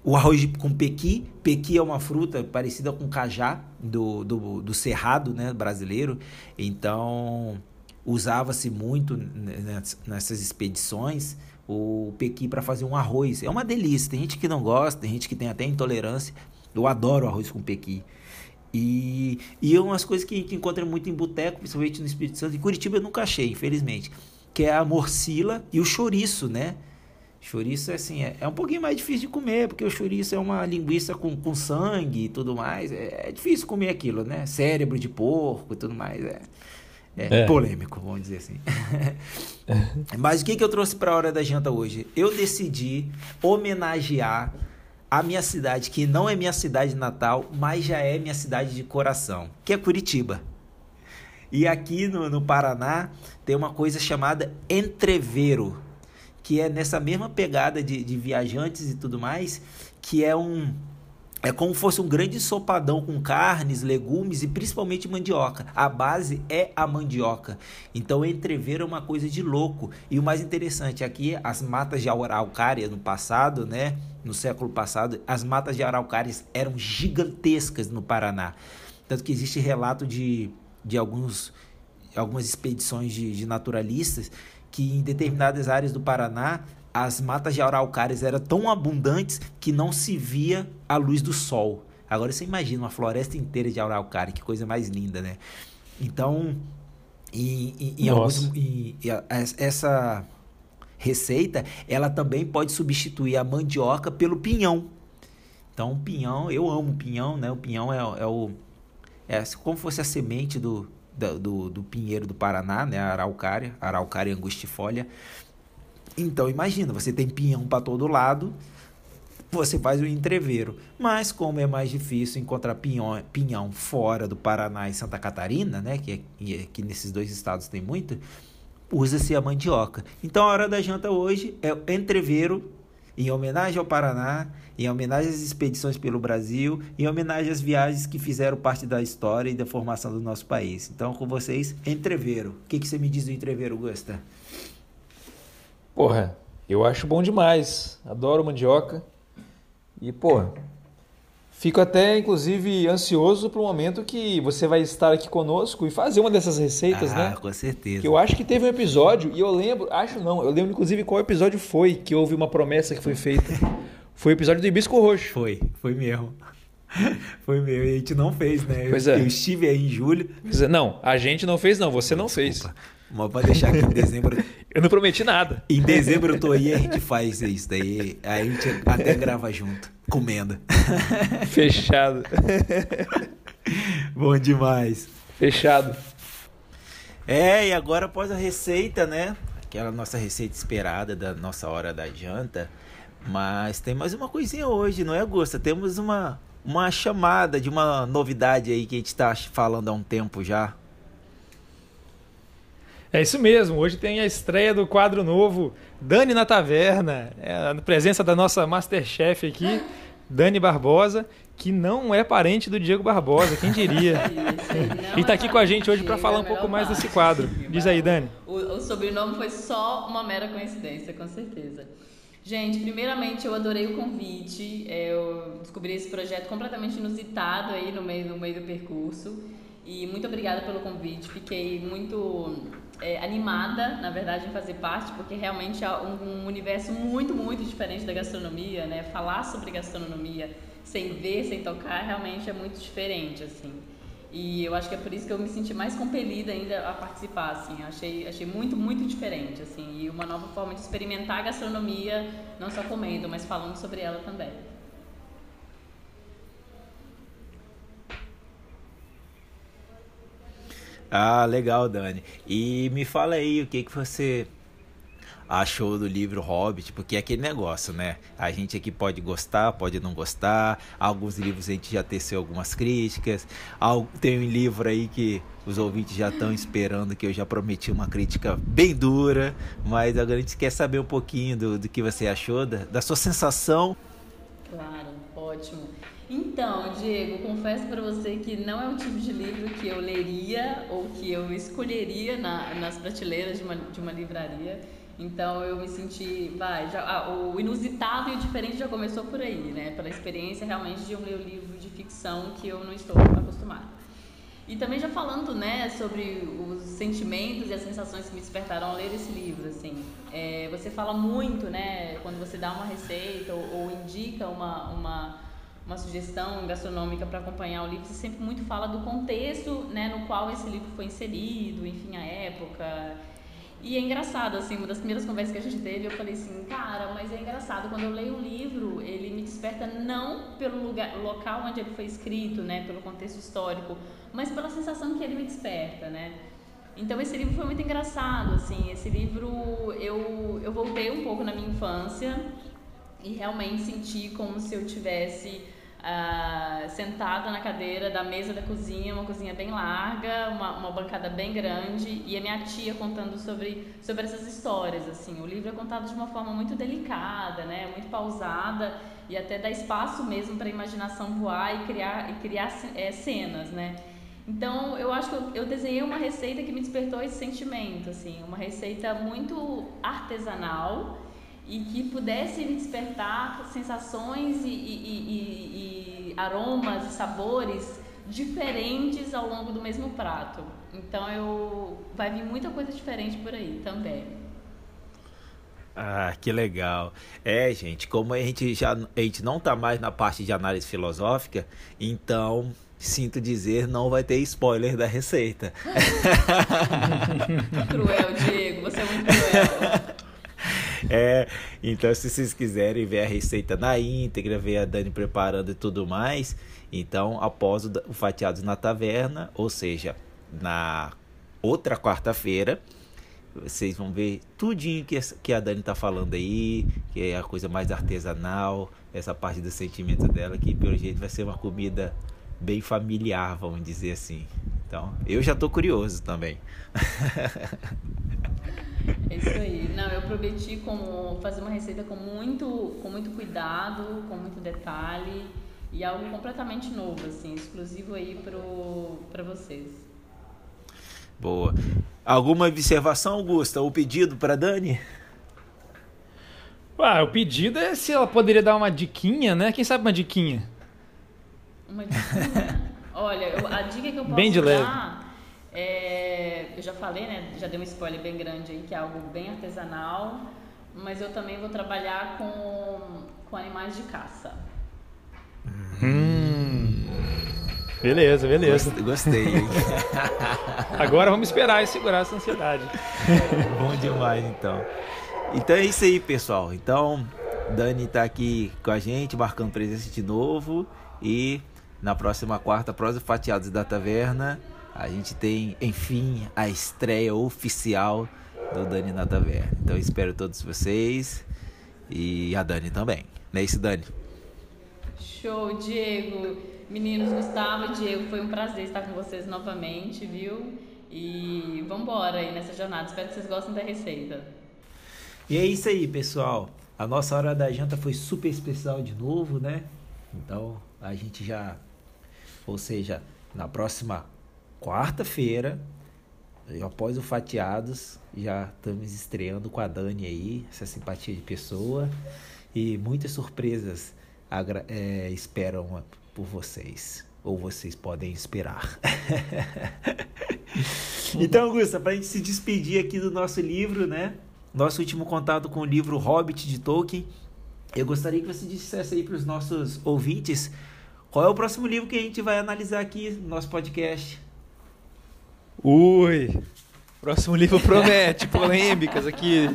O arroz com pequi, pequi é uma fruta parecida com cajá do, do, do cerrado, né, brasileiro, então usava-se muito nessas expedições o pequi para fazer um arroz. É uma delícia, tem gente que não gosta, tem gente que tem até intolerância. Eu adoro arroz com pequi. E, e umas coisas que a gente encontra muito em boteco, principalmente no Espírito Santo, em Curitiba eu nunca achei, infelizmente, que é a morcila e o chouriço, né? Chouriço é assim, é, é um pouquinho mais difícil de comer, porque o chouriço é uma linguiça com, com sangue e tudo mais, é, é difícil comer aquilo, né? Cérebro de porco e tudo mais, é, é, é. polêmico, vamos dizer assim. Mas o que, que eu trouxe para a hora da janta hoje? Eu decidi homenagear a minha cidade, que não é minha cidade natal, mas já é minha cidade de coração, que é Curitiba. E aqui no, no Paraná tem uma coisa chamada entreveiro, que é nessa mesma pegada de, de viajantes e tudo mais, que é um... é como se fosse um grande ensopadão com carnes, legumes e principalmente mandioca. A base é a mandioca. Então, entrever é uma coisa de louco. E o mais interessante, aqui as matas de araucária no passado, né? No século passado, as matas de araucárias eram gigantescas no Paraná. Tanto que existe relato de, de alguns, algumas expedições de, de naturalistas que em determinadas áreas do Paraná as matas de araucárias eram tão abundantes que não se via a luz do sol. Agora você imagina uma floresta inteira de araucária, que coisa mais linda, né? Então, e, e, e alguns, e, e a, essa receita, ela também pode substituir a mandioca pelo pinhão. Então, o pinhão, eu amo o pinhão, né? O pinhão é, é o... é como se fosse a semente do, do, do, do pinheiro do Paraná, né? A araucária, a araucária angustifolia. Então, imagina, você tem pinhão para todo lado, você faz o entreveiro. Mas como é mais difícil encontrar pinhão, pinhão fora do Paraná e Santa Catarina, né, que, é, que nesses dois estados tem muito, usa-se a mandioca. Então, a hora da janta hoje é o entreveiro, em homenagem ao Paraná, em homenagem às expedições pelo Brasil, em homenagem às viagens que fizeram parte da história e da formação do nosso país. Então, com vocês, entreveiro. O que, que você me diz do entreveiro, Gusta? Porra, eu acho bom demais, adoro mandioca e, porra, fico até, inclusive, ansioso para o momento que você vai estar aqui conosco e fazer uma dessas receitas, ah, né? Ah, com certeza. Que eu acho que teve um episódio, e eu lembro, acho não, eu lembro, inclusive, qual episódio foi que houve uma promessa que foi feita. Foi o episódio do hibisco roxo. Foi, foi mesmo. Foi meu, e a gente não fez, né? Pois é. Eu estive aí em julho. Pois é. Não, a gente não fez, não, você não Desculpa. fez. Mas pode deixar que em dezembro... eu não prometi nada. Em dezembro eu tô aí e a gente faz isso daí. Aí a gente até grava junto, comendo. Fechado. Bom demais. Fechado. É, e agora após a receita, né? Aquela nossa receita esperada da nossa hora da janta. Mas tem mais uma coisinha hoje, não é, Augusta? Temos uma, uma chamada de uma novidade aí que a gente está falando há um tempo já. É isso mesmo, hoje tem a estreia do quadro novo Dani na Taverna, é a presença da nossa Masterchef aqui, Dani Barbosa, que não é parente do Diego Barbosa, quem diria? E está aqui com a gente hoje para falar um pouco mais desse quadro. Diz aí, Dani. O, o sobrenome foi só uma mera coincidência, com certeza. Gente, primeiramente eu adorei o convite, eu descobri esse projeto completamente inusitado aí no meio, no meio do percurso e muito obrigada pelo convite, fiquei muito é, animada, na verdade, em fazer parte, porque realmente é um, um universo muito, muito diferente da gastronomia, né? Falar sobre gastronomia sem ver, sem tocar, realmente é muito diferente, assim. E eu acho que é por isso que eu me senti mais compelida ainda a participar, assim, achei, achei muito, muito diferente, assim, e uma nova forma de experimentar a gastronomia, não só comendo, mas falando sobre ela também. Ah, legal, Dani. E me fala aí o que que você achou do livro Hobbit, porque é aquele negócio, né? A gente aqui pode gostar, pode não gostar, alguns livros a gente já teceu algumas críticas, tem um livro aí que os ouvintes já estão esperando, que eu já prometi uma crítica bem dura, mas agora a gente quer saber um pouquinho do, do que você achou, da, da sua sensação. Claro, ótimo. Então, Diego, confesso para você que não é o tipo de livro que eu leria ou que eu escolheria na, nas prateleiras de uma, de uma livraria. Então eu me senti, vai, já, ah, o inusitado e o diferente já começou por aí, né? Pela experiência realmente de eu ler um livro de ficção que eu não estou acostumada. E também já falando, né, sobre os sentimentos e as sensações que me despertaram ao ler esse livro, assim, é, você fala muito, né, quando você dá uma receita ou, ou indica uma, uma, uma sugestão gastronômica para acompanhar o livro, você sempre muito fala do contexto, né, no qual esse livro foi inserido, enfim, a época. E é engraçado, assim, uma das primeiras conversas que a gente teve, eu falei assim, cara, mas é engraçado, quando eu leio um livro, ele me desperta não pelo lugar, local onde ele foi escrito, né, pelo contexto histórico, mas pela sensação que ele me desperta, né. Então esse livro foi muito engraçado, assim, esse livro, eu, eu voltei um pouco na minha infância e realmente senti como se eu tivesse... Uh, sentada na cadeira da mesa da cozinha, uma cozinha bem larga, uma, uma bancada bem grande, e a minha tia contando sobre, sobre essas histórias, assim. O livro é contado de uma forma muito delicada, né? Muito pausada, e até dá espaço mesmo para a imaginação voar e criar, e criar é, cenas, né? Então eu acho que eu, eu desenhei uma receita que me despertou esse sentimento, assim, uma receita muito artesanal e que pudesse me despertar sensações e, e, e, e aromas e sabores diferentes ao longo do mesmo prato. Então eu vai vir muita coisa diferente por aí também. Ah, que legal. É, gente, como a gente já a gente não está mais na parte de análise filosófica, então sinto dizer, não vai ter spoiler da receita. Cruel, Diego, você é muito cruel. É, então se vocês quiserem ver a receita na íntegra, ver a Dani preparando e tudo mais, então após o, o Fatiados na Taverna, ou seja, na outra quarta-feira, vocês vão ver tudinho que, que a Dani tá falando aí, que é a coisa mais artesanal, essa parte do sentimento dela, que pelo jeito vai ser uma comida bem familiar, vamos dizer assim. Então, eu já tô curioso também. É isso aí. Não, eu prometi como fazer uma receita com muito, com muito cuidado, com muito detalhe e algo completamente novo, assim, exclusivo aí pro, pra vocês. Boa. Alguma observação, Augusta? O pedido pra Dani? Ah, o pedido é se ela poderia dar uma diquinha, né? Quem sabe uma diquinha? Uma diquinha? Olha, eu, a dica que eu posso Bem de leve. dar... É, eu já falei, né? Já dei um spoiler bem grande aí, que é algo bem artesanal, mas eu também vou trabalhar com, com animais de caça. Hum, beleza, beleza. Gostei. Agora vamos esperar e segurar essa ansiedade. Bom demais, então. Então é isso aí, pessoal. Então, Dani tá aqui com a gente, marcando presença de novo. E na próxima quarta, após os Fatiados da Taverna, a gente tem, enfim, a estreia oficial do Dani na Taverna. Então, espero todos vocês e a Dani também. Não é isso, Dani? Show, Diego. Meninos, Gustavo, Diego, foi um prazer estar com vocês novamente, viu? E vamos embora aí nessa jornada. Espero que vocês gostem da receita. E é isso aí, pessoal. A nossa hora da janta foi super especial de novo, né? Então, a gente já... Ou seja, na próxima... quarta-feira, após o Fatiados, já estamos estreando com a Dani aí, essa simpatia de pessoa, e muitas surpresas agra- é, esperam por vocês, ou vocês podem esperar. Então, Augusta, para a gente se despedir aqui do nosso livro, né? Nosso último contato com o livro Hobbit de Tolkien, eu gostaria que você dissesse aí para os nossos ouvintes qual é o próximo livro que a gente vai analisar aqui no nosso podcast. Ui, próximo livro promete, polêmicas aqui.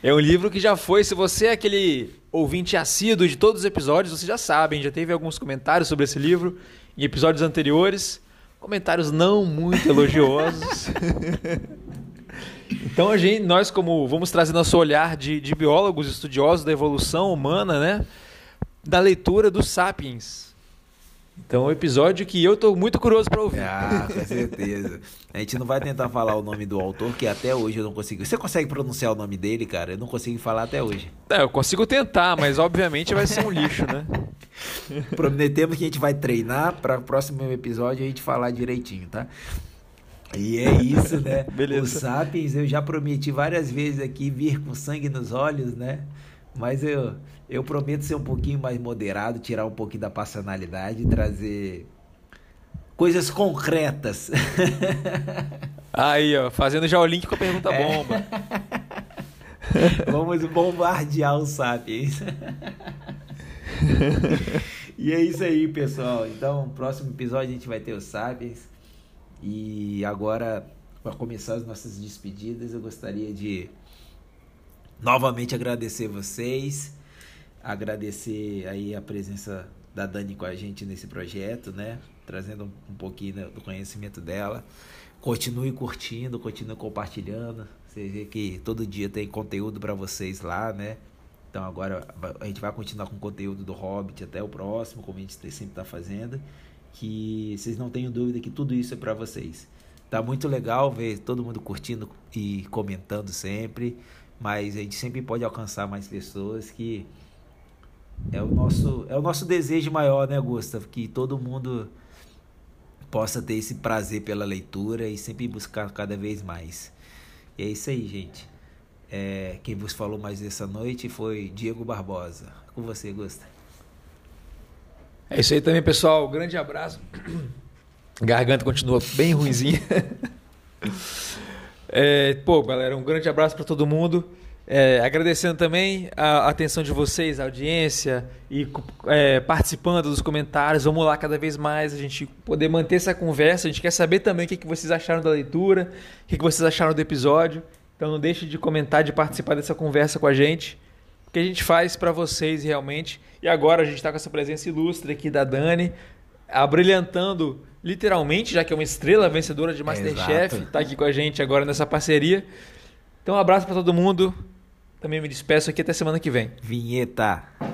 É um livro que já foi, se você é aquele ouvinte assíduo de todos os episódios, vocês já sabem, já teve alguns comentários sobre esse livro em episódios anteriores, comentários não muito elogiosos. Então a gente, nós como vamos trazer nosso olhar de, de biólogos, estudiosos da evolução humana, né, da leitura dos Sapiens. Então é um episódio que eu estou muito curioso para ouvir. Ah, com certeza. A gente não vai tentar falar o nome do autor, que até hoje eu não consigo. Você consegue pronunciar o nome dele, cara? Eu não consigo falar até hoje. É, eu consigo tentar, mas obviamente vai ser um lixo, né? Prometemos que a gente vai treinar para o próximo episódio a gente falar direitinho, tá? E é isso, né? Beleza. Os Sapiens, eu já prometi várias vezes aqui vir com sangue nos olhos, né? Mas eu, eu prometo ser um pouquinho mais moderado, tirar um pouquinho da passionalidade, trazer coisas concretas. Aí, ó, fazendo já o link com a pergunta bomba. É. Vamos bombardear os Sapiens. E é isso aí, pessoal. Então, no próximo episódio a gente vai ter os Sapiens. E agora, para começar as nossas despedidas, eu gostaria de novamente agradecer vocês, agradecer aí a presença da Dani com a gente nesse projeto, né? Trazendo um pouquinho do conhecimento dela. Continue curtindo, continue compartilhando. Você vê que todo dia tem conteúdo para vocês lá, né? Então agora a gente vai continuar com o conteúdo do Hobbit até o próximo, como a gente sempre está fazendo. Que vocês não tenham dúvida que tudo isso é para vocês. Tá muito legal ver todo mundo curtindo e comentando sempre, mas a gente sempre pode alcançar mais pessoas, que é o nosso, é o nosso desejo maior, né, Gustavo? Que todo mundo possa ter esse prazer pela leitura e sempre buscar cada vez mais. E é isso aí, gente. É, quem vos falou mais essa noite foi Diego Barbosa. Com você, Gustavo. É isso aí também, pessoal. Grande abraço. Garganta continua bem ruinzinha. É, pô, galera, um grande abraço para todo mundo. É, agradecendo também a atenção de vocês, a audiência, e é, participando dos comentários. Vamos lá cada vez mais, a gente poder manter essa conversa. A gente quer saber também o que, que vocês acharam da leitura, o que, que vocês acharam do episódio. Então não deixe de comentar, de participar dessa conversa com a gente, que a gente faz para vocês realmente. E agora a gente está com essa presença ilustre aqui da Dani, abrilhantando literalmente, já que é uma estrela vencedora de Masterchef, está aqui com a gente agora nessa parceria. Então um abraço para todo mundo, também me despeço aqui até semana que vem. Vinheta!